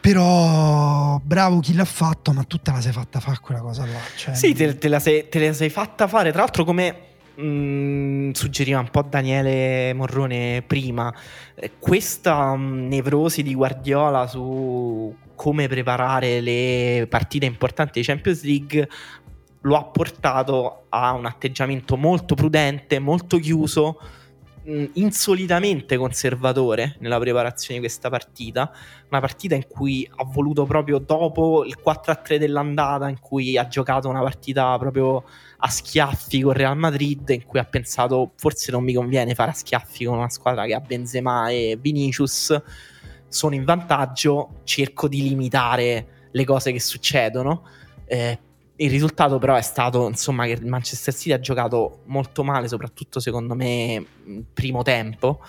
però bravo chi l'ha fatto, ma tu te la sei fatta fare quella cosa là, cioè... Sì, te la sei fatta fare, tra l'altro come suggeriva un po' Daniele Morrone prima, questa nevrosi di Guardiola su come preparare le partite importanti di Champions League lo ha portato a un atteggiamento molto prudente, molto chiuso, insolitamente conservatore nella preparazione di questa partita, una partita in cui ha voluto proprio dopo il 4-3 dell'andata, in cui ha giocato una partita proprio a schiaffi con Real Madrid, in cui ha pensato: forse non mi conviene fare a schiaffi con una squadra che ha Benzema e Vinicius, sono in vantaggio, cerco di limitare le cose che succedono. Il risultato però è stato, insomma, che il Manchester City ha giocato molto male, soprattutto secondo me primo tempo,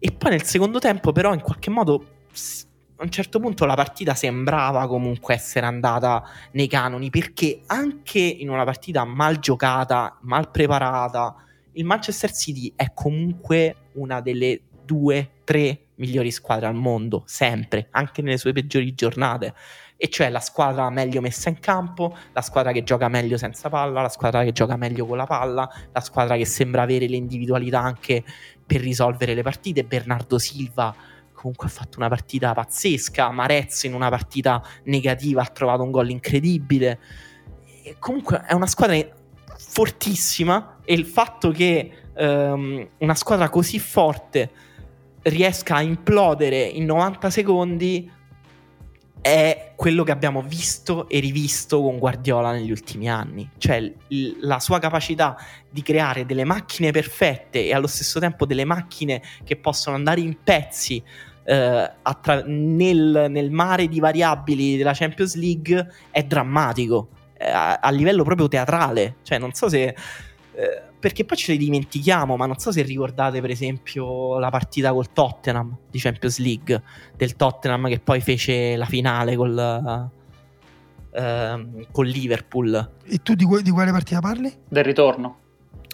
e poi nel secondo tempo però in qualche modo a un certo punto la partita sembrava comunque essere andata nei canoni, perché anche in una partita mal giocata, mal preparata, il Manchester City è comunque una delle 2-3 migliori squadre al mondo, sempre, anche nelle sue peggiori giornate, e cioè la squadra meglio messa in campo, la squadra che gioca meglio senza palla, la squadra che gioca meglio con la palla, la squadra che sembra avere le individualità anche per risolvere le partite. Bernardo Silva comunque ha fatto una partita pazzesca, Marezzo in una partita negativa ha trovato un gol incredibile, e comunque è una squadra fortissima, e il fatto che una squadra così forte riesca a implodere in 90 secondi è quello che abbiamo visto e rivisto con Guardiola negli ultimi anni, cioè la sua capacità di creare delle macchine perfette e allo stesso tempo delle macchine che possono andare in pezzi nel mare di variabili della Champions League è drammatico, a livello proprio teatrale, cioè non so se... perché poi ce le dimentichiamo, ma non so se ricordate per esempio la partita col Tottenham di Champions League, del Tottenham che poi fece la finale col Liverpool. E tu di quale partita parli? Del ritorno,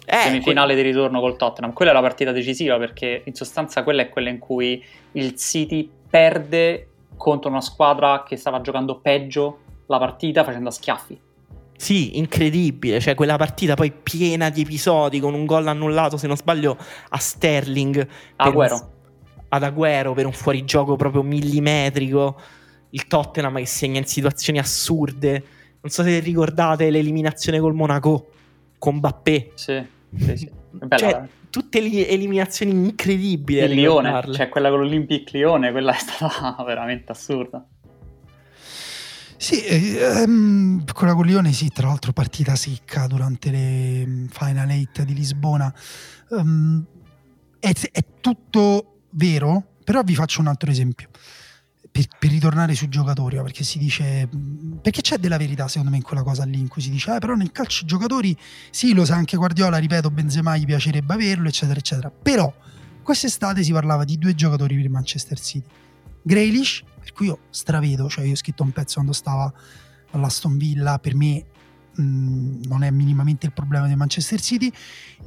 semifinale di ritorno col Tottenham. Quella è la partita decisiva, perché in sostanza quella è quella in cui il City perde contro una squadra che stava giocando peggio la partita, facendo a schiaffi. Sì, incredibile, cioè quella partita poi piena di episodi, con un gol annullato se non sbaglio a Sterling, ad Agüero per un fuorigioco proprio millimetrico, il Tottenham che segna in situazioni assurde, non so se ricordate l'eliminazione col Monaco con Mbappé. Sì. Bella, cioè, tutte le eliminazioni incredibili. Il Lione, cioè quella con l'Olympic Lione, quella è stata veramente assurda. Sì, con la Coglione sì, tra l'altro partita secca durante le Final 8 di Lisbona, è tutto vero, però vi faccio un altro esempio per ritornare sui giocatori, perché si dice, perché c'è della verità secondo me in quella cosa lì in cui si dice però nel calcio i giocatori, sì, lo sa anche Guardiola, ripeto, Benzema gli piacerebbe averlo, eccetera eccetera, però quest'estate si parlava di 2 giocatori per Manchester City, Grealish, per cui io stravedo, cioè io ho scritto un pezzo quando stava all'Aston Villa, per me non è minimamente il problema del Manchester City,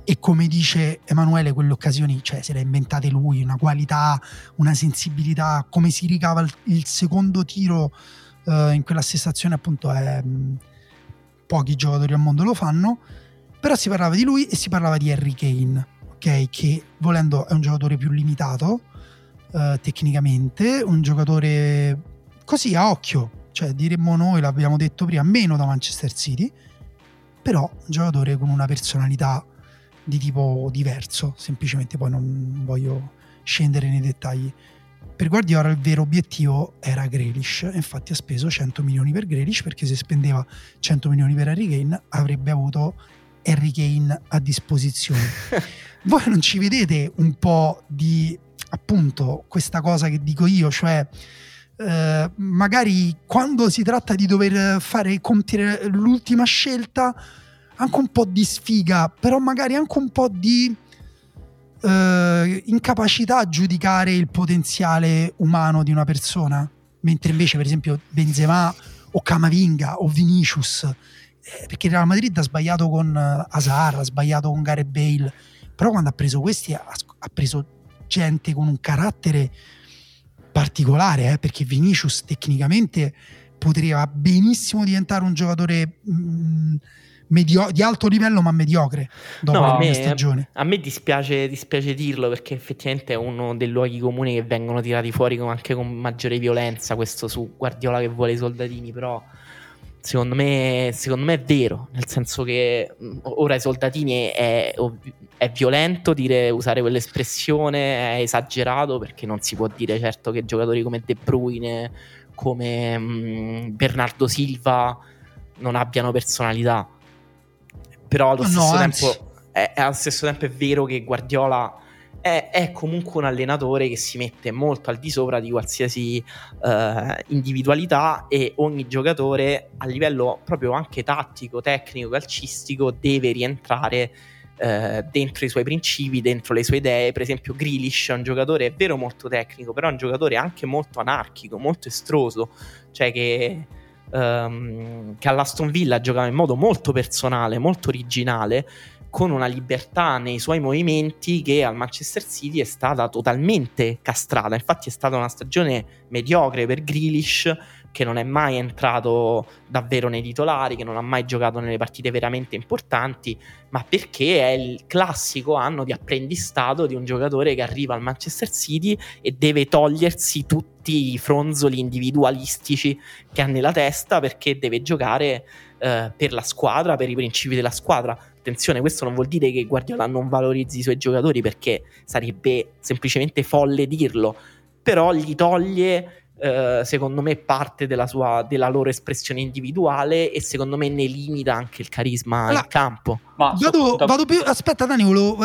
e come dice Emanuele quelle occasioni, cioè se le ha inventate lui, una qualità, una sensibilità, come si ricava il secondo tiro in quella stessa azione, appunto pochi giocatori al mondo lo fanno, però si parlava di lui e si parlava di Harry Kane, okay? Che volendo è un giocatore più limitato, tecnicamente, un giocatore così a occhio, cioè diremmo noi, l'abbiamo detto prima, meno da Manchester City, però un giocatore con una personalità di tipo diverso, semplicemente. Poi non voglio scendere nei dettagli. Per Guardiola il vero obiettivo era Grealish, infatti ha speso 100 milioni per Grealish, perché se spendeva 100 milioni per Harry Kane avrebbe avuto Harry Kane a disposizione. Voi non ci vedete un po' di, appunto, questa cosa che dico io, cioè magari quando si tratta di dover fare, compiere l'ultima scelta, anche un po' di sfiga, però magari anche un po' di incapacità a giudicare il potenziale umano di una persona, mentre invece per esempio Benzema o Camavinga o Vinicius, perché il Real Madrid ha sbagliato con Hazard, ha sbagliato con Gareth Bale, però quando ha preso questi ha preso gente con un carattere particolare, perché Vinicius tecnicamente poteva benissimo diventare un giocatore di alto livello, ma mediocre dopo la stagione. A me dispiace dirlo, perché effettivamente è uno dei luoghi comuni che vengono tirati fuori anche con maggiore violenza, questo su Guardiola che vuole i soldatini, però secondo me è vero, nel senso che ora i soldatini è violento usare quell'espressione, è esagerato, perché non si può dire certo che giocatori come De Bruyne, come Bernardo Silva non abbiano personalità, però allo stesso tempo è vero che Guardiola è comunque un allenatore che si mette molto al di sopra di qualsiasi individualità, e ogni giocatore a livello proprio anche tattico, tecnico, calcistico deve rientrare dentro i suoi principi, dentro le sue idee. Per esempio Grealish è un giocatore, è vero, molto tecnico, però è un giocatore anche molto anarchico, molto estroso, cioè che all'Aston Villa giocava in modo molto personale, molto originale, con una libertà nei suoi movimenti che al Manchester City è stata totalmente castrata. Infatti è stata una stagione mediocre per Grealish, che non è mai entrato davvero nei titolari, che non ha mai giocato nelle partite veramente importanti, ma perché è il classico anno di apprendistato di un giocatore che arriva al Manchester City e deve togliersi tutti i fronzoli individualistici che ha nella testa, perché deve giocare per la squadra, per i principi della squadra. Attenzione, questo non vuol dire che Guardiola non valorizzi i suoi giocatori, perché sarebbe semplicemente folle dirlo, però gli toglie secondo me parte della loro espressione individuale, e secondo me ne limita anche il carisma in campo. Aspetta Dani, volevo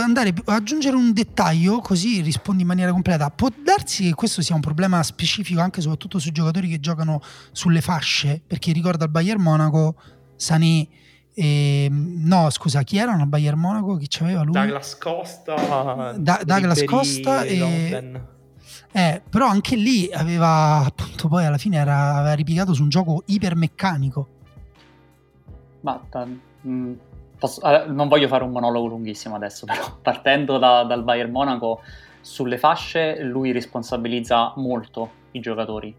aggiungere un dettaglio, così rispondi in maniera completa. Può darsi che questo sia un problema specifico anche soprattutto sui giocatori che giocano sulle fasce, perché ricorda il Bayern Monaco Sané, chi era al Bayern Monaco, chi c'aveva lui? Douglas Costa però anche lì aveva, appunto, poi alla fine aveva ripiegato su un gioco ipermeccanico. Non voglio fare un monologo lunghissimo adesso, però partendo dal Bayern Monaco, sulle fasce lui responsabilizza molto i giocatori.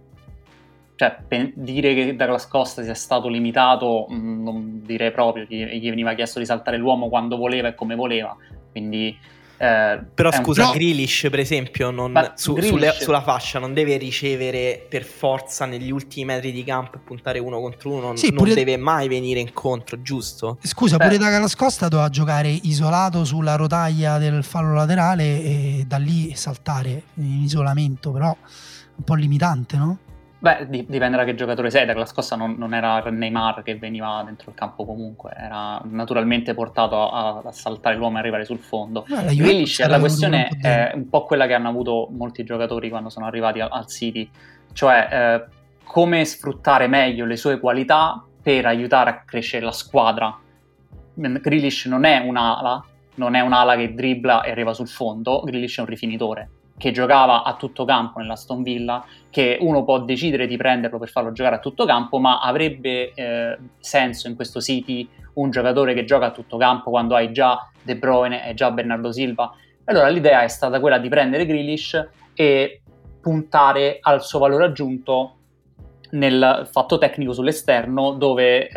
Cioè, dire che Douglas Costa sia stato limitato, non direi proprio. Gli veniva chiesto di saltare l'uomo quando voleva e come voleva, quindi però scusa, Grealish per esempio sulla fascia non deve ricevere per forza negli ultimi metri di campo e puntare uno contro uno, sì, non deve mai venire incontro, giusto? Scusa, pure Douglas Costa doveva giocare isolato sulla rotaia del fallo laterale e da lì saltare in isolamento, però un po' limitante, no? Beh, dipende da che giocatore sei. La scossa non era Neymar che veniva dentro il campo comunque, era naturalmente portato a saltare l'uomo e arrivare sul fondo. La questione è un po' quella che hanno avuto molti giocatori quando sono arrivati al City, cioè come sfruttare meglio le sue qualità per aiutare a crescere la squadra. Grealish non è un'ala che dribbla e arriva sul fondo, Grealish è un rifinitore che giocava a tutto campo nell'Aston Villa, che uno può decidere di prenderlo per farlo giocare a tutto campo, ma avrebbe senso in questo City un giocatore che gioca a tutto campo quando hai già De Bruyne, hai già Bernardo Silva? Allora l'idea è stata quella di prendere Grealish e puntare al suo valore aggiunto nel fatto tecnico sull'esterno, dove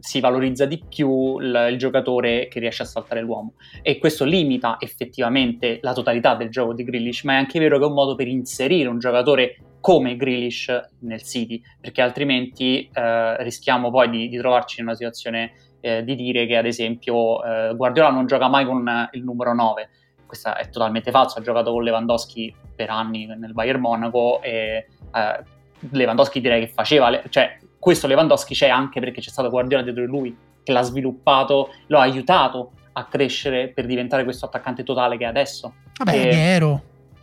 si valorizza di più il giocatore che riesce a saltare l'uomo, e questo limita effettivamente la totalità del gioco di Grealish, ma è anche vero che è un modo per inserire un giocatore come Grealish nel City, perché altrimenti rischiamo poi di trovarci in una situazione di dire che ad esempio Guardiola non gioca mai con il numero 9. Questo è totalmente falso, ha giocato con Lobanovskyi per anni nel Bayern Monaco e Lobanovskyi direi che faceva, cioè questo Lobanovskyi c'è anche perché c'è stato Guardiola dietro di lui che l'ha sviluppato, lo ha aiutato a crescere per diventare questo attaccante totale che è adesso. Vabbè,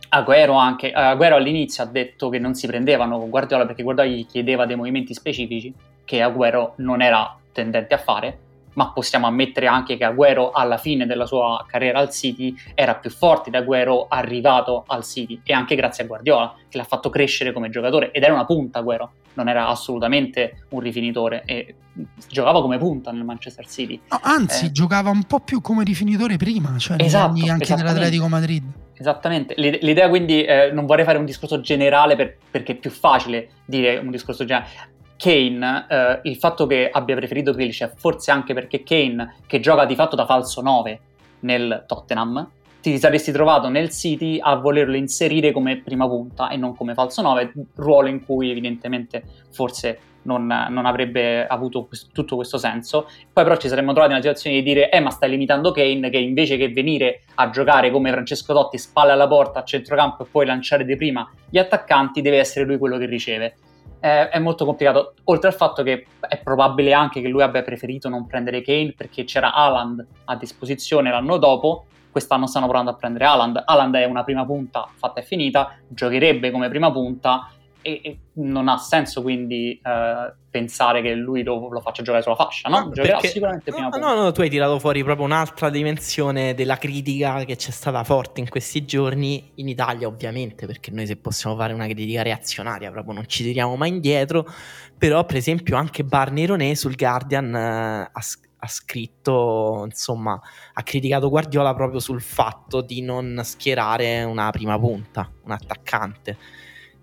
Agüero all'inizio ha detto che non si prendevano con Guardiola perché Guardiola gli chiedeva dei movimenti specifici che Agüero non era tendente a fare, ma possiamo ammettere anche che Agüero alla fine della sua carriera al City era più forte di Agüero arrivato al City, e anche grazie a Guardiola che l'ha fatto crescere come giocatore, ed era una punta Agüero, non era assolutamente un rifinitore, e giocava come punta nel Manchester City, no, anzi giocava un po' più come rifinitore prima, cioè esatto, anche nell'Atletico Madrid. Esattamente, l'idea quindi non vorrei fare un discorso generale perché è più facile dire un discorso generale. Kane, il fatto che abbia preferito Grealish è forse anche perché Kane, che gioca di fatto da falso 9 nel Tottenham, ti saresti trovato nel City a volerlo inserire come prima punta e non come falso 9, ruolo in cui evidentemente forse non avrebbe avuto tutto questo senso. Poi però ci saremmo trovati in una situazione di dire ma stai limitando Kane, che invece che venire a giocare come Francesco Totti, spalla alla porta a centrocampo e poi lanciare di prima gli attaccanti, deve essere lui quello che riceve. È molto complicato, oltre al fatto che è probabile anche che lui abbia preferito non prendere Kane perché c'era Haaland a disposizione l'anno dopo. Quest'anno stanno provando a prendere Haaland è una prima punta fatta e finita, giocherebbe come prima punta e non ha senso quindi pensare che lui lo faccia giocare sulla fascia, no? Giocherà sicuramente prima punta. No, tu hai tirato fuori proprio un'altra dimensione della critica che c'è stata forte in questi giorni in Italia, ovviamente, perché noi se possiamo fare una critica reazionaria proprio non ci tiriamo mai indietro, però per esempio anche Barnes sul Guardian ha scritto, insomma, ha criticato Guardiola proprio sul fatto di non schierare una prima punta, un attaccante.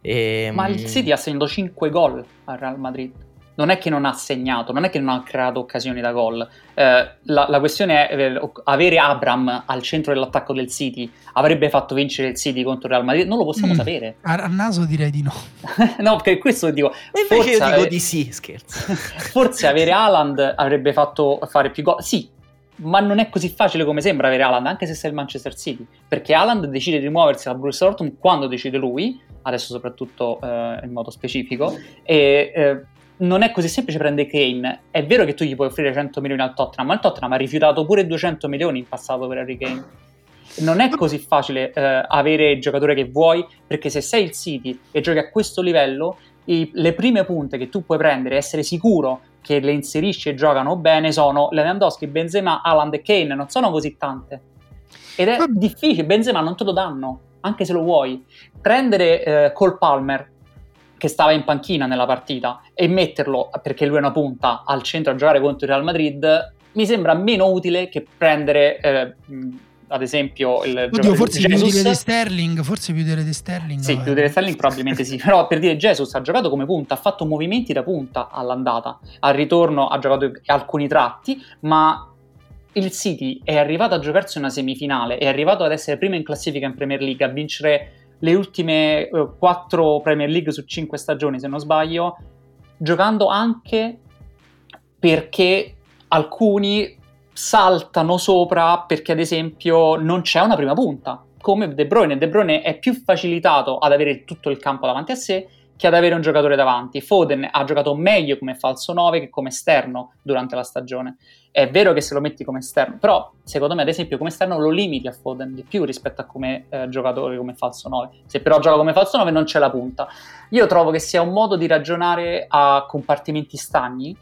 Ma il City ha segnato 5 gol al Real Madrid, non è che non ha segnato, non è che non ha creato occasioni da gol. La questione è avere Abraham al centro dell'attacco del City avrebbe fatto vincere il City contro il Real Madrid, non lo possiamo sapere. Al naso direi di no. No, perché questo dico, forse io dico di sì, scherzo. Forse avere Haaland avrebbe fatto fare più gol, sì, ma non è così facile come sembra avere Haaland, anche se sei il Manchester City, perché Haaland decide di muoversi al Borussia Dortmund quando decide lui, adesso soprattutto in modo specifico, e non è così semplice prendere Kane. È vero che tu gli puoi offrire 100 milioni al Tottenham, ma il Tottenham ha rifiutato pure 200 milioni in passato per Harry Kane. Non è così facile avere il giocatore che vuoi, perché se sei il City e giochi a questo livello, le prime punte che tu puoi prendere e essere sicuro che le inserisci e giocano bene sono Lewandowski, Benzema, Haaland e Kane, non sono così tante, ed è difficile. Benzema non te lo danno anche se lo vuoi. Prendere Cole Palmer, che stava in panchina nella partita, e metterlo, perché lui è una punta, al centro a giocare contro il Real Madrid, mi sembra meno utile che prendere ad esempio il giocatore forse più utile di Sterling. Sì, più utile di Sterling probabilmente sì, però per dire Jesus ha giocato come punta, ha fatto movimenti da punta all'andata, al ritorno ha giocato alcuni tratti, ma il City è arrivato a giocarsi una semifinale, è arrivato ad essere prima in classifica in Premier League, a vincere le ultime 4 Premier League su 5 stagioni se non sbaglio, giocando anche perché alcuni saltano sopra perché ad esempio non c'è una prima punta come De Bruyne. De Bruyne è più facilitato ad avere tutto il campo davanti a sé che ad avere un giocatore davanti. Foden ha giocato meglio come falso 9 che come esterno durante la stagione. È vero che se lo metti come esterno, però secondo me ad esempio come esterno lo limiti a Foden di più rispetto a come giocatore come falso 9. Se però gioca come falso 9 non c'è la punta. Io trovo che sia un modo di ragionare a compartimenti stagni,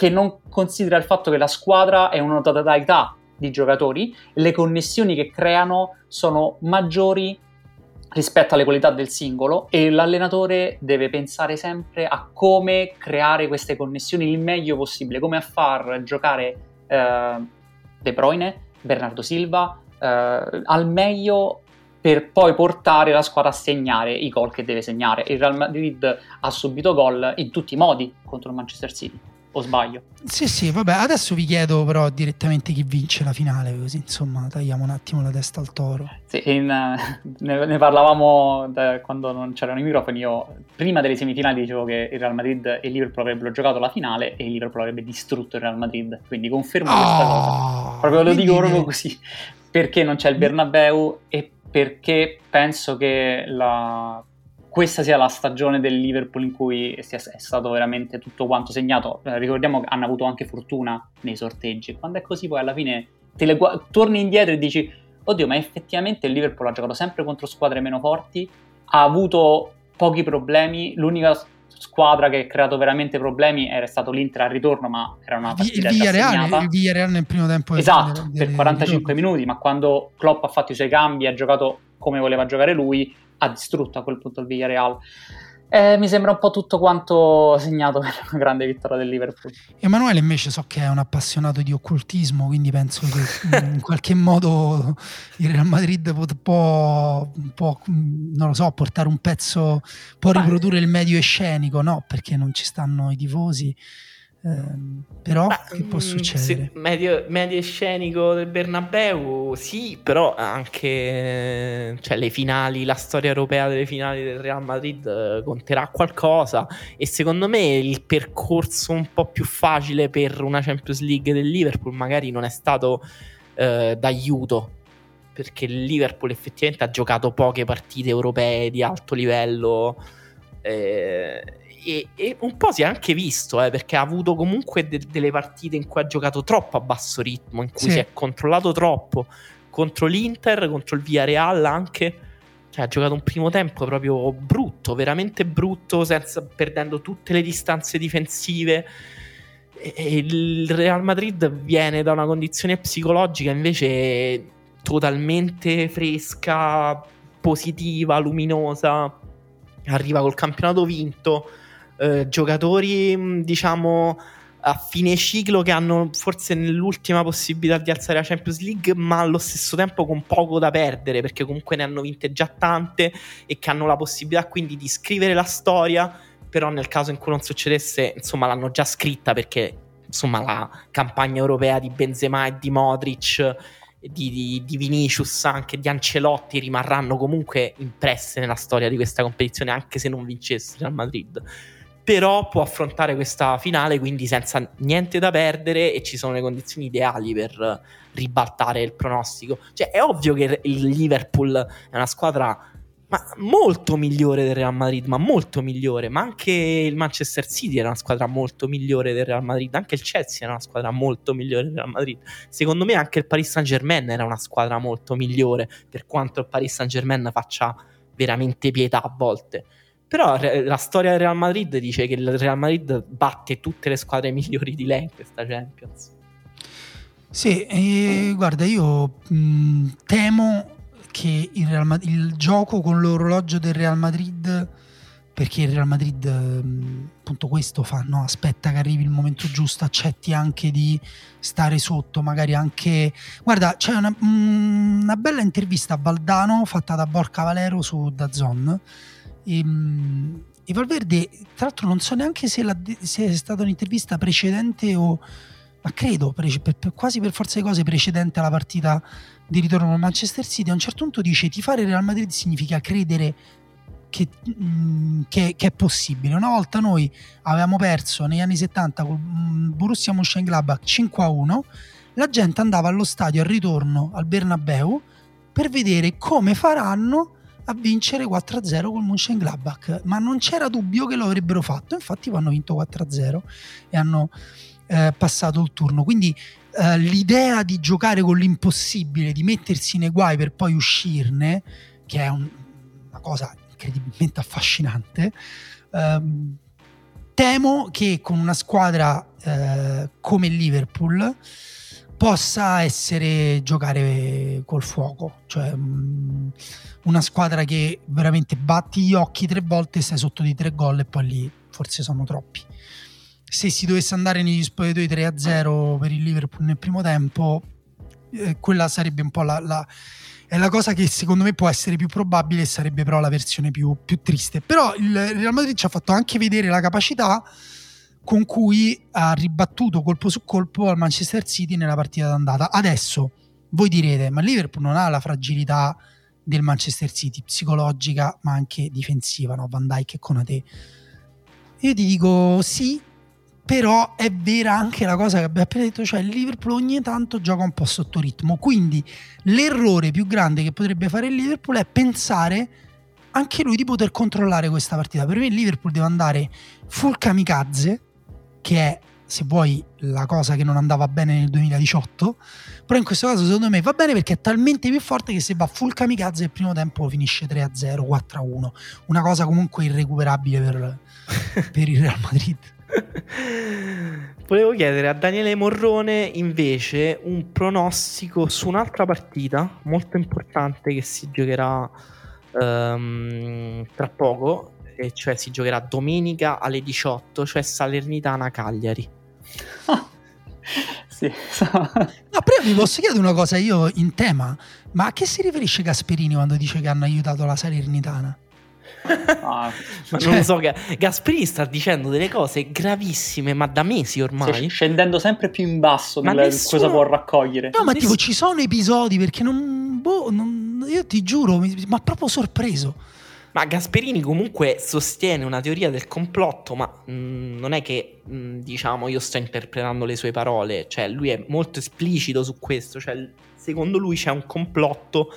che non considera il fatto che la squadra è una totalità di giocatori, le connessioni che creano sono maggiori rispetto alle qualità del singolo, e l'allenatore deve pensare sempre a come creare queste connessioni il meglio possibile, come a far giocare De Bruyne, Bernardo Silva al meglio per poi portare la squadra a segnare i gol che deve segnare. Il Real Madrid ha subito gol in tutti i modi contro il Manchester City, o sbaglio? Sì, sì, vabbè, adesso vi chiedo però direttamente chi vince la finale, così insomma tagliamo un attimo la testa al toro. Sì, ne parlavamo quando non c'erano i microfoni. Io prima delle semifinali dicevo che il Real Madrid e il Liverpool avrebbero giocato la finale e il Liverpool avrebbe distrutto il Real Madrid, quindi confermo questa cosa, proprio lo dico proprio così, perché non c'è il Bernabeu e perché penso che questa sia la stagione del Liverpool in cui è stato veramente tutto quanto segnato. Ricordiamo che hanno avuto anche fortuna nei sorteggi. Quando è così poi alla fine torni indietro e dici oddio, ma effettivamente il Liverpool ha giocato sempre contro squadre meno forti, ha avuto pochi problemi, l'unica squadra che ha creato veramente problemi era stato l'Inter al ritorno, ma era una partita assegnata. Il Villarreal nel primo tempo. Esatto, per 45 minuti, ma quando Klopp ha fatto i suoi cambi, ha giocato come voleva giocare lui, ha distrutto a quel punto il Villarreal. Mi sembra un po' tutto quanto segnato per una grande vittoria del Liverpool. Emanuele invece so che è un appassionato di occultismo, quindi penso che in qualche modo il Real Madrid può non lo so, portare un pezzo, può riprodurre il medio escenico, no? Perché non ci stanno i tifosi. Però che può succedere? Medio scenico del Bernabeu, sì, però anche cioè, le finali, la storia europea delle finali del Real Madrid conterà qualcosa, e secondo me il percorso un po' più facile per una Champions League del Liverpool magari non è stato d'aiuto, perché il Liverpool effettivamente ha giocato poche partite europee di alto livello, E un po' si è anche visto, perché ha avuto comunque delle partite in cui ha giocato troppo a basso ritmo, in cui sì, si è controllato troppo, contro l'Inter, contro il Villarreal anche, cioè, ha giocato un primo tempo proprio brutto, veramente brutto, perdendo tutte le distanze difensive, e il Real Madrid viene da una condizione psicologica invece totalmente fresca, positiva, luminosa, arriva col campionato vinto. Giocatori diciamo a fine ciclo che hanno forse l'ultima possibilità di alzare la Champions League, ma allo stesso tempo con poco da perdere, perché comunque ne hanno vinte già tante e che hanno la possibilità quindi di scrivere la storia, però nel caso in cui non succedesse insomma l'hanno già scritta, perché insomma la campagna europea di Benzema e di Modric, di Vinicius, anche di Ancelotti rimarranno comunque impresse nella storia di questa competizione, anche se non vincesse il Real Madrid. Però può affrontare questa finale quindi senza niente da perdere, e ci sono le condizioni ideali per ribaltare il pronostico. Cioè è ovvio che il Liverpool è una squadra molto migliore del Real Madrid, ma molto migliore, ma anche il Manchester City era una squadra molto migliore del Real Madrid, anche il Chelsea era una squadra molto migliore del Real Madrid. Secondo me anche il Paris Saint-Germain era una squadra molto migliore, per quanto il Paris Saint-Germain faccia veramente pietà a volte. Però la storia del Real Madrid dice che il Real Madrid batte tutte le squadre migliori di lei in questa Champions. Sì, guarda, io temo che il gioco con l'orologio del Real Madrid, perché il Real Madrid appunto questo fa, no? Aspetta che arrivi il momento giusto, accetti anche di stare sotto, magari anche... Guarda, c'è una bella intervista a Valdano fatta da Borca Valero su DAZN, e Valverde, tra l'altro non so neanche se è stata un'intervista precedente o... ma credo quasi per forza di cose precedente alla partita di ritorno con Manchester City. A un certo punto dice: tifare Real Madrid significa credere che è possibile. Una volta noi avevamo perso negli anni 70 con Borussia Mönchengladbach 5-1, la gente andava allo stadio al ritorno al Bernabeu per vedere come faranno a vincere 4-0 col Mönchengladbach, ma non c'era dubbio che lo avrebbero fatto. Infatti hanno vinto 4-0 e hanno passato il turno. Quindi l'idea di giocare con l'impossibile, di mettersi nei guai per poi uscirne, che è una cosa incredibilmente affascinante, temo che con una squadra come il Liverpool possa essere giocare col fuoco, cioè una squadra che veramente batti gli occhi 3 volte, stai sotto di 3 gol e poi lì forse sono troppi. Se si dovesse andare negli spogliatoi 3-0 per il Liverpool nel primo tempo, quella sarebbe un po' la È la cosa che secondo me può essere più probabile, sarebbe però la versione più triste. Però il Real Madrid ci ha fatto anche vedere la capacità con cui ha ribattuto colpo su colpo al Manchester City nella partita d'andata. Adesso voi direte, ma Liverpool non ha la fragilità del Manchester City, psicologica ma anche difensiva, no? Van Dijk e Konaté. Io ti dico sì, però è vera anche la cosa che abbiamo appena detto, cioè il Liverpool ogni tanto gioca un po' sotto ritmo, quindi l'errore più grande che potrebbe fare il Liverpool è pensare anche lui di poter controllare questa partita. Per me il Liverpool deve andare full kamikaze, che è, se vuoi, la cosa che non andava bene nel 2018, però in questo caso secondo me va bene perché è talmente più forte che se va full kamikaze il primo tempo finisce 3-0, 4-1, una cosa comunque irrecuperabile per il Real Madrid. Volevo chiedere a Daniele Morrone invece un pronostico su un'altra partita molto importante che si giocherà tra poco, e cioè si giocherà domenica alle 18, cioè Salernitana-Cagliari. Sì. No, prima vi posso chiedere una cosa io in tema, ma a che si riferisce Gasperini quando dice che hanno aiutato la Salernitana? Ah, cioè, non lo so, Gasperini sta dicendo delle cose gravissime ma da mesi ormai, scendendo sempre più in basso nella, nessuno, cosa può raccogliere. No, ma tipo ci sono episodi perché non io ti giuro mi ha proprio sorpreso. Ma Gasperini comunque sostiene una teoria del complotto, ma non è che diciamo io sto interpretando le sue parole, cioè lui è molto esplicito su questo, cioè secondo lui c'è un complotto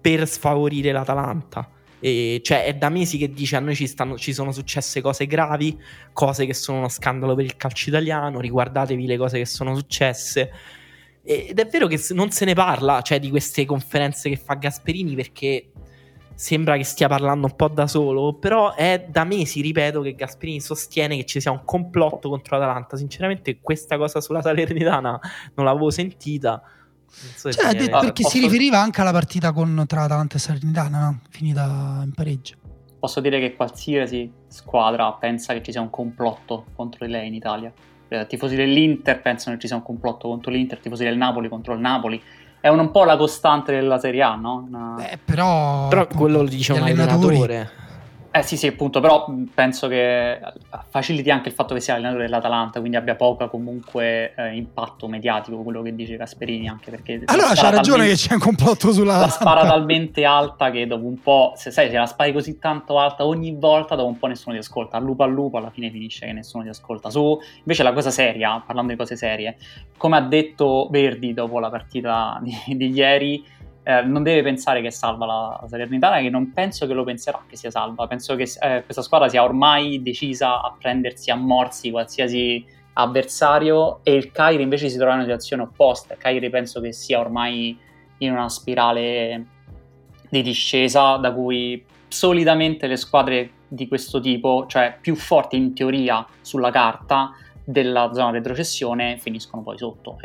per sfavorire l'Atalanta, e, cioè è da mesi che dice a noi ci sono successe cose gravi, cose che sono uno scandalo per il calcio italiano, riguardatevi le cose che sono successe. Ed è vero che non se ne parla, cioè, di queste conferenze che fa Gasperini, perché sembra che stia parlando un po' da solo, però è da mesi, ripeto, che Gasperini sostiene che ci sia un complotto contro l'Atalanta. Sinceramente questa cosa sulla Salernitana non l'avevo sentita, non so, cioè, perché si riferiva anche alla partita tra Atalanta e Salernitana finita in pareggio. Posso dire che qualsiasi squadra pensa che ci sia un complotto contro di lei in Italia. Tifosi dell'Inter pensano che ci sia un complotto contro l'Inter, tifosi del Napoli contro il Napoli. È un po' la costante della Serie A, no? Però quello lo dice un allenatore. Sì, appunto, però penso che faciliti anche il fatto che sia allenatore dell'Atalanta, quindi abbia poco comunque impatto mediatico quello che dice Gasperini, anche perché... Allora c'ha ragione che c'è un complotto sulla... La spara talmente alta che dopo un po', se la spari così tanto alta ogni volta, dopo un po' nessuno ti ascolta, al lupo alla fine finisce che nessuno ti ascolta. Invece la cosa seria, parlando di cose serie, come ha detto Verdi dopo la partita di ieri, non deve pensare che è salva la Salernitana, che non penso che lo penserà che sia salva. Penso che questa squadra sia ormai decisa a prendersi a morsi qualsiasi avversario, e il Cagliari invece si trova in una situazione opposta. Il Cagliari penso che sia ormai in una spirale di discesa, da cui solitamente le squadre di questo tipo, cioè più forti in teoria sulla carta della zona retrocessione, finiscono poi sotto.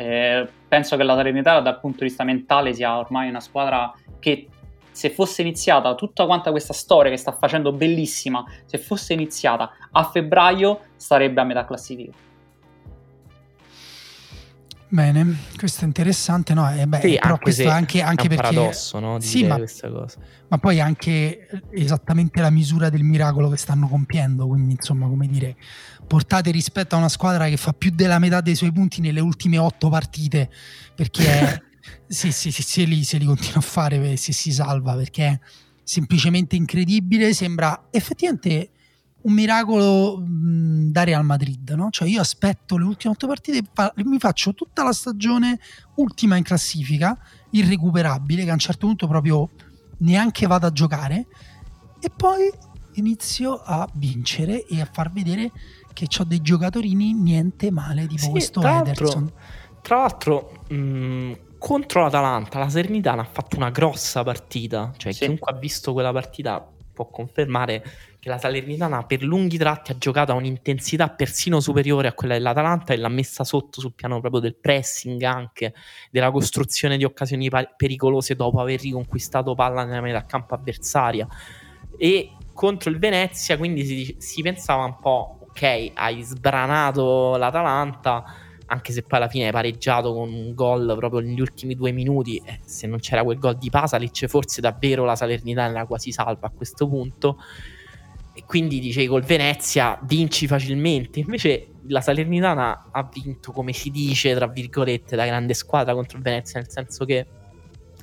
Penso che la Salernitana dal punto di vista mentale sia ormai una squadra che, se fosse iniziata tutta quanta questa storia che sta facendo bellissima, se fosse iniziata a febbraio sarebbe a metà classifica. Bene, questo è interessante, no? Sì, però questo è anche è un perché paradosso, no? Sì, ma questa cosa, ma poi anche esattamente la misura del miracolo che stanno compiendo, quindi insomma, come dire, portate rispetto a una squadra che fa più della metà dei suoi punti nelle ultime 8 partite, perché se li continua a fare, se si salva, perché è semplicemente incredibile. Sembra effettivamente un miracolo da Real Madrid, no? Cioè io aspetto le ultime 8 partite e mi faccio tutta la stagione ultima in classifica, irrecuperabile, che a un certo punto proprio neanche vado a giocare, e poi inizio a vincere e a far vedere che c'ho dei giocatori niente male, tipo questo Ederson. Tra l'altro contro l'Atalanta la Salernitana ha fatto una grossa partita, cioè chiunque ha visto quella partita può confermare che la Salernitana per lunghi tratti ha giocato a un'intensità persino superiore a quella dell'Atalanta, e l'ha messa sotto sul piano proprio del pressing, anche della costruzione di occasioni pericolose dopo aver riconquistato palla nella metà campo avversaria. E contro il Venezia quindi si pensava un po', ok, hai sbranato l'Atalanta, anche se poi alla fine è pareggiato con un gol proprio negli ultimi 2 minuti, se non c'era quel gol di Pasalic forse davvero la Salernitana era quasi salva a questo punto, e quindi dicevi col Venezia vinci facilmente, invece la Salernitana ha vinto come si dice tra virgolette da grande squadra contro il Venezia, nel senso che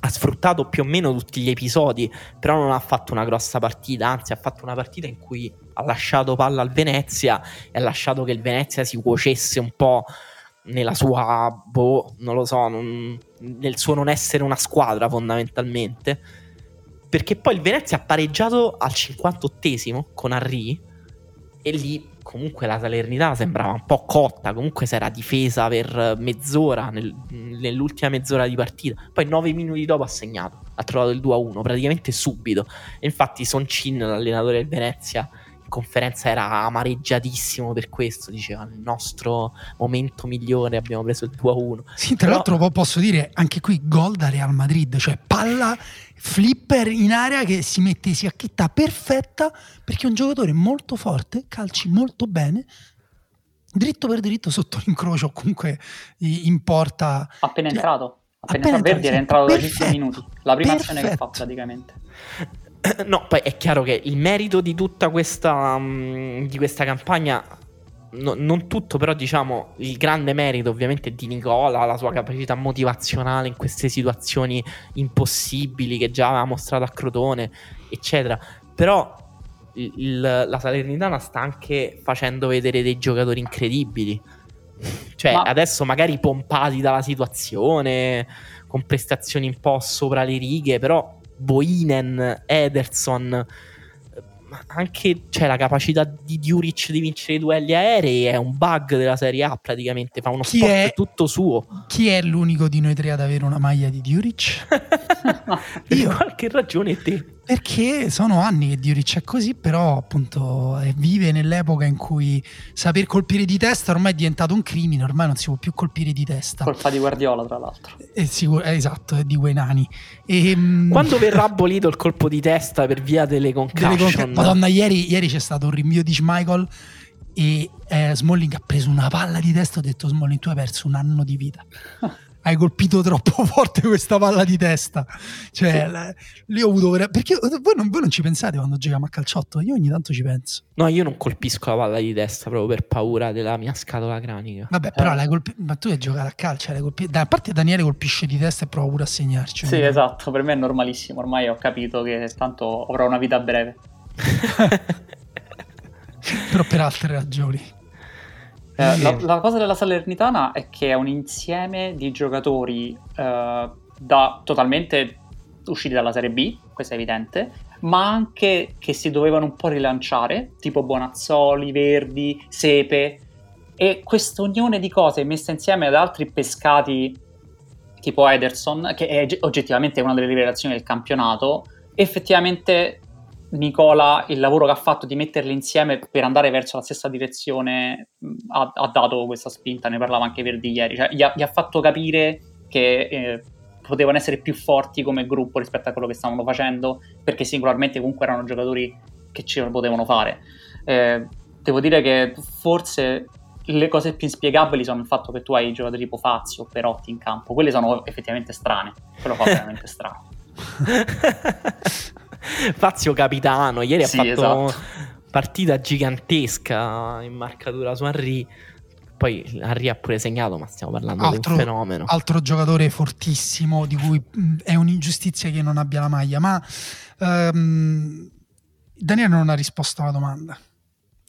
ha sfruttato più o meno tutti gli episodi, però non ha fatto una grossa partita, anzi ha fatto una partita in cui ha lasciato palla al Venezia e ha lasciato che il Venezia si cuocesse un po' nella sua, nel suo non essere una squadra fondamentalmente, perché poi il Venezia ha pareggiato al 58esimo con Henry e lì comunque la Salernitana sembrava un po' cotta, comunque si era difesa per mezz'ora nell'ultima mezz'ora di partita, poi 9 minuti dopo ha segnato, ha trovato il 2-1 praticamente subito, e infatti Soncin, l'allenatore del Venezia, in conferenza era amareggiatissimo per questo, diceva nel nostro momento migliore abbiamo preso il 2-1. Sì, tra l'altro posso dire anche qui gol da Real Madrid, cioè palla flipper in area che si mette, si acchitta perfetta, perché è un giocatore molto forte, calci molto bene dritto per dritto sotto l'incrocio, comunque in porta appena entrato, Verdi era entrato da 10 minuti, la prima azione che fa praticamente. No, poi è chiaro che il merito di tutta questa di questa campagna, no, non tutto, però diciamo il grande merito ovviamente è di Nicola, la sua capacità motivazionale in queste situazioni impossibili che già aveva mostrato a Crotone eccetera, però la Salernitana sta anche facendo vedere dei giocatori incredibili, cioè adesso magari pompati dalla situazione con prestazioni un po' sopra le righe, però Boinen, Ederson, anche cioè, la capacità di Djuric di vincere i duelli aerei è un bug della Serie A praticamente, fa uno sport tutto suo. Chi è l'unico di noi tre ad avere una maglia di Djuric? Io. Per qualche ragione te. Perché sono anni che Djuric è così, però appunto vive nell'epoca in cui saper colpire di testa ormai è diventato un crimine, ormai non si può più colpire di testa. Colpa di Guardiola tra l'altro. Esatto, è di quei nani. Quando verrà abolito il colpo di testa per via delle concussion? Madonna, ieri c'è stato un rinvio di Schmeichel e Smalling ha preso una palla di testa, ho detto Smalling tu hai perso un anno di vita, hai colpito troppo forte questa palla di testa, cioè lì ho avuto, perché voi non ci pensate quando giochiamo a calciotto, io ogni tanto ci penso. No, io non colpisco la palla di testa proprio per paura della mia scatola cranica. Vabbè, però ma tu hai giocato a calcio, a parte Daniele colpisce di testa e prova pure a segnarci. Sì, esatto, per me è normalissimo, ormai ho capito che tanto avrò una vita breve. Però per altre ragioni. La cosa della Salernitana è che è un insieme di giocatori totalmente usciti dalla Serie B, questo è evidente, ma anche che si dovevano un po' rilanciare, tipo Bonazzoli, Verdi, Sepe, e questa unione di cose messa insieme ad altri pescati tipo Ederson, che è oggettivamente una delle rivelazioni del campionato, effettivamente. Nicola, il lavoro che ha fatto di metterli insieme per andare verso la stessa direzione ha dato questa spinta, ne parlava anche Verdi ieri, cioè, gli ha fatto capire che potevano essere più forti come gruppo rispetto a quello che stavano facendo, perché singolarmente comunque erano giocatori che ce lo potevano fare. Devo dire che forse le cose più inspiegabili sono il fatto che tu hai giocatori tipo Fazio o Perotti in campo, quelle sono effettivamente strane, quello fa veramente strano. Fazio capitano, ieri sì, ha fatto esatto. Partita gigantesca in marcatura su Henry, poi Henry ha pure segnato, ma stiamo parlando di un fenomeno. Altro giocatore fortissimo di cui è un'ingiustizia che non abbia la maglia, ma Daniele non ha risposto alla domanda.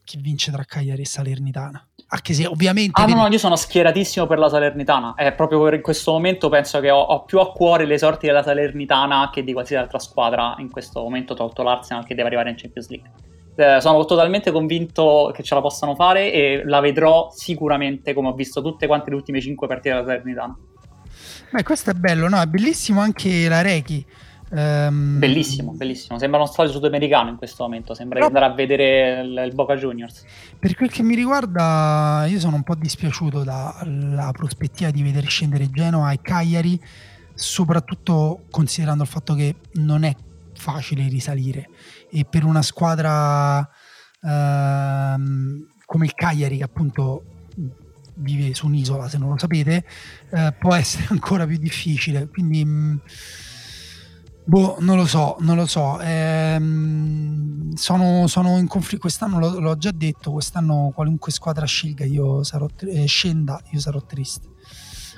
Chi vince tra Cagliari e Salernitana? Anche se ovviamente... No, io sono schieratissimo per la Salernitana. Proprio in questo momento penso che ho più a cuore le sorti della Salernitana che di qualsiasi altra squadra in questo momento, tolto l'Arsenal che deve arrivare in Champions League. Sono totalmente convinto che ce la possano fare e la vedrò sicuramente, come ho visto tutte quante le ultime 5 partite della Salernitana. Beh, questo è bello, no? È bellissimo anche la Rechi. Bellissimo, sembra uno stadio sudamericano in questo momento, sembra di andare a vedere il Boca Juniors. Per quel che mi riguarda io sono un po' dispiaciuto dalla prospettiva di vedere scendere Genoa e Cagliari, soprattutto considerando il fatto che non è facile risalire, e per una squadra come il Cagliari, che appunto vive su un'isola, se non lo sapete, può essere ancora più difficile, quindi non lo so. Sono in conflitto. Quest'anno l'ho già detto, quest'anno qualunque squadra scelga io sarò triste,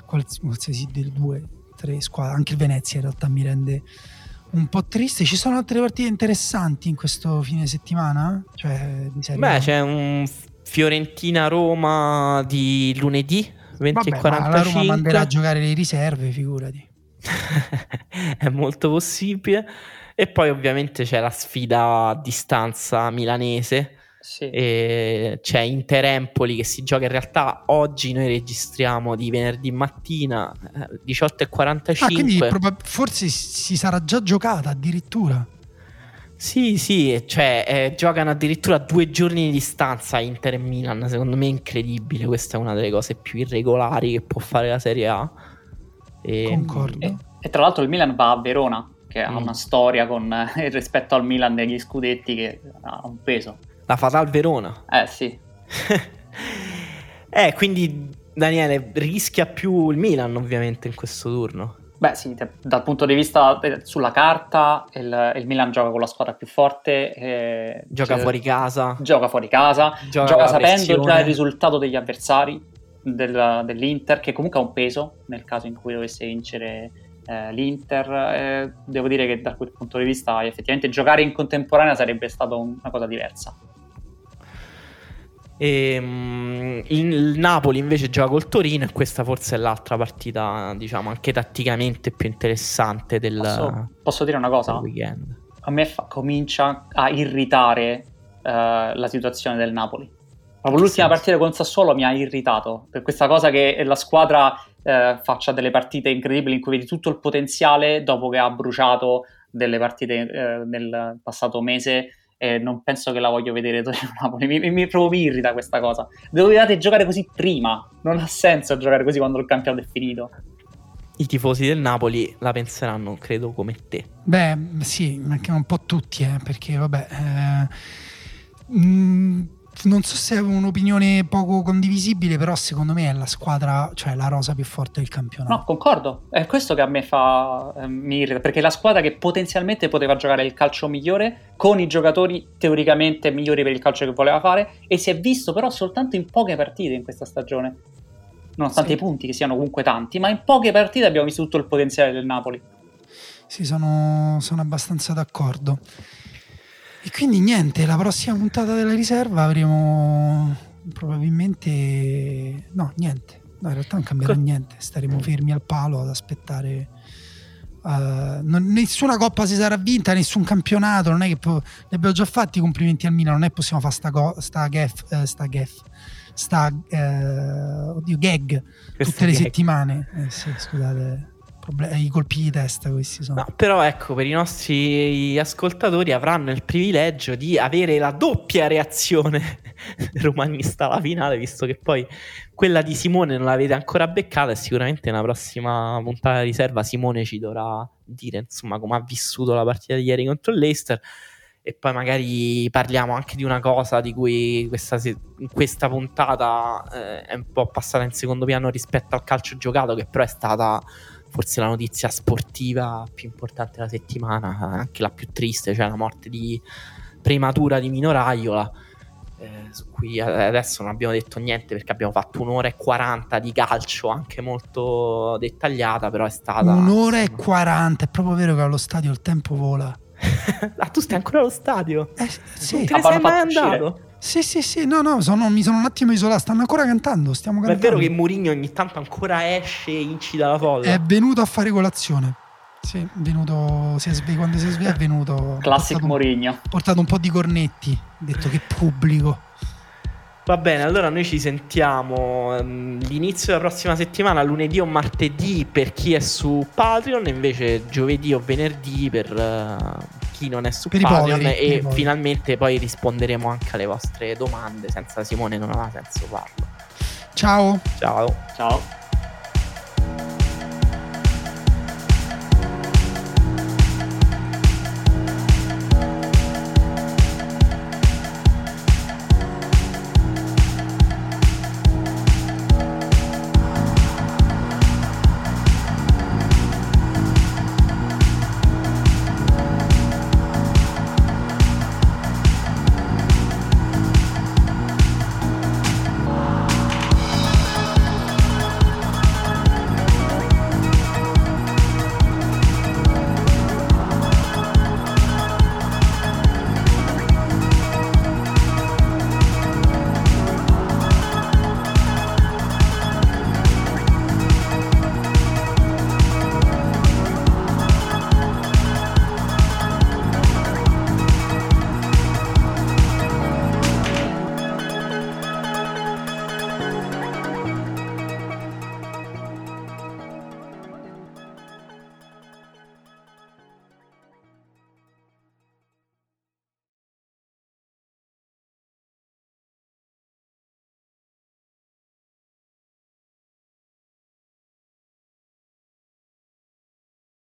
qualsiasi del 2-3 squadre, anche il Venezia in realtà mi rende un po' triste. Ci sono altre partite interessanti in questo fine settimana? Cioè, di serie c'è un Fiorentina-Roma di lunedì 20:45. La Roma manderà a giocare le riserve, figurati. È molto possibile. E poi ovviamente c'è la sfida a distanza milanese, sì. E c'è Inter-Empoli che si gioca in realtà oggi, noi registriamo di venerdì mattina 18:45. Quindi forse si sarà già giocata addirittura. Sì, cioè giocano addirittura a 2 giorni di distanza Inter e Milan. Secondo me è incredibile, questa è una delle cose più irregolari che può fare la Serie A. Concordo. E tra l'altro il Milan va a Verona, che ha una storia con rispetto al Milan degli scudetti che ha un peso. La fatal Verona. Sì. Quindi Daniele, rischia più il Milan ovviamente in questo turno. Sì, dal punto di vista sulla carta il Milan gioca con la squadra più forte, gioca fuori casa, gioca sapendo già il risultato degli avversari dell'Inter, che comunque ha un peso nel caso in cui dovesse vincere l'Inter. Devo dire che da quel punto di vista effettivamente giocare in contemporanea sarebbe stata una cosa diversa. Il Napoli invece gioca col Torino, e questa forse è l'altra partita, diciamo, anche tatticamente più interessante del Posso dire una cosa? Weekend. A me comincia a irritare la situazione del Napoli. Proprio l'ultima partita con Sassuolo mi ha irritato per questa cosa che la squadra faccia delle partite incredibili in cui vedi tutto il potenziale dopo che ha bruciato delle partite nel passato mese, e non penso che la voglio vedere Torino Napoli. Mi irrita questa cosa. Dovevate giocare così prima, non ha senso giocare così quando il campionato è finito. I tifosi del Napoli la penseranno, credo, come te. Sì, anche un po' tutti, perché vabbè... non so se avevo un'opinione poco condivisibile, però secondo me è la squadra, cioè la rosa più forte del campionato. No, concordo, è questo che a me fa mi irrita, perché è la squadra che potenzialmente poteva giocare il calcio migliore con i giocatori teoricamente migliori per il calcio che voleva fare, e si è visto però soltanto in poche partite in questa stagione, nonostante i punti che siano comunque tanti, ma in poche partite abbiamo visto tutto il potenziale del Napoli. Sì, sono abbastanza d'accordo. E quindi niente, la prossima puntata della riserva avremo probabilmente... No, niente. No, in realtà non cambierà niente. Staremo fermi al palo ad aspettare... nessuna coppa si sarà vinta, nessun campionato. Non è che ne abbiamo già fatti i complimenti al Milan. Non è che possiamo fare gag tutte le settimane. Sì, scusate... I colpi di testa questi sono. No, però ecco, per i nostri ascoltatori avranno il privilegio di avere la doppia reazione romanista alla finale, visto che poi quella di Simone non l'avete ancora beccata, e sicuramente nella prossima puntata di riserva Simone ci dovrà dire insomma come ha vissuto la partita di ieri contro il Leicester, e poi magari parliamo anche di una cosa di cui questa puntata è un po' passata in secondo piano rispetto al calcio giocato, che però è stata forse la notizia sportiva più importante della settimana, anche la più triste, cioè la morte prematura di Mino Raiola, su cui adesso non abbiamo detto niente perché abbiamo fatto 1:40 di calcio anche molto dettagliata, però è stata 1:40, è proprio vero che allo stadio il tempo vola. Ah, tu stai ancora allo stadio? Sì. Non te ne sei mai andato? Uscire. Sì, no, mi sono un attimo isolato. Stanno ancora cantando, stiamo cantando. Ma è vero che Mourinho ogni tanto ancora esce e incita la folla. È venuto a fare colazione. Sì, è venuto, quando si sveglia è venuto. Classic Mourinho. Ha portato un po' di cornetti, ha detto che pubblico. Va bene, allora noi ci sentiamo l'inizio della prossima settimana, lunedì o martedì per chi è su Patreon, invece giovedì o venerdì per... chi non è su Patreon, e finalmente poi risponderemo anche alle vostre domande. Senza Simone non ha senso farlo. Ciao.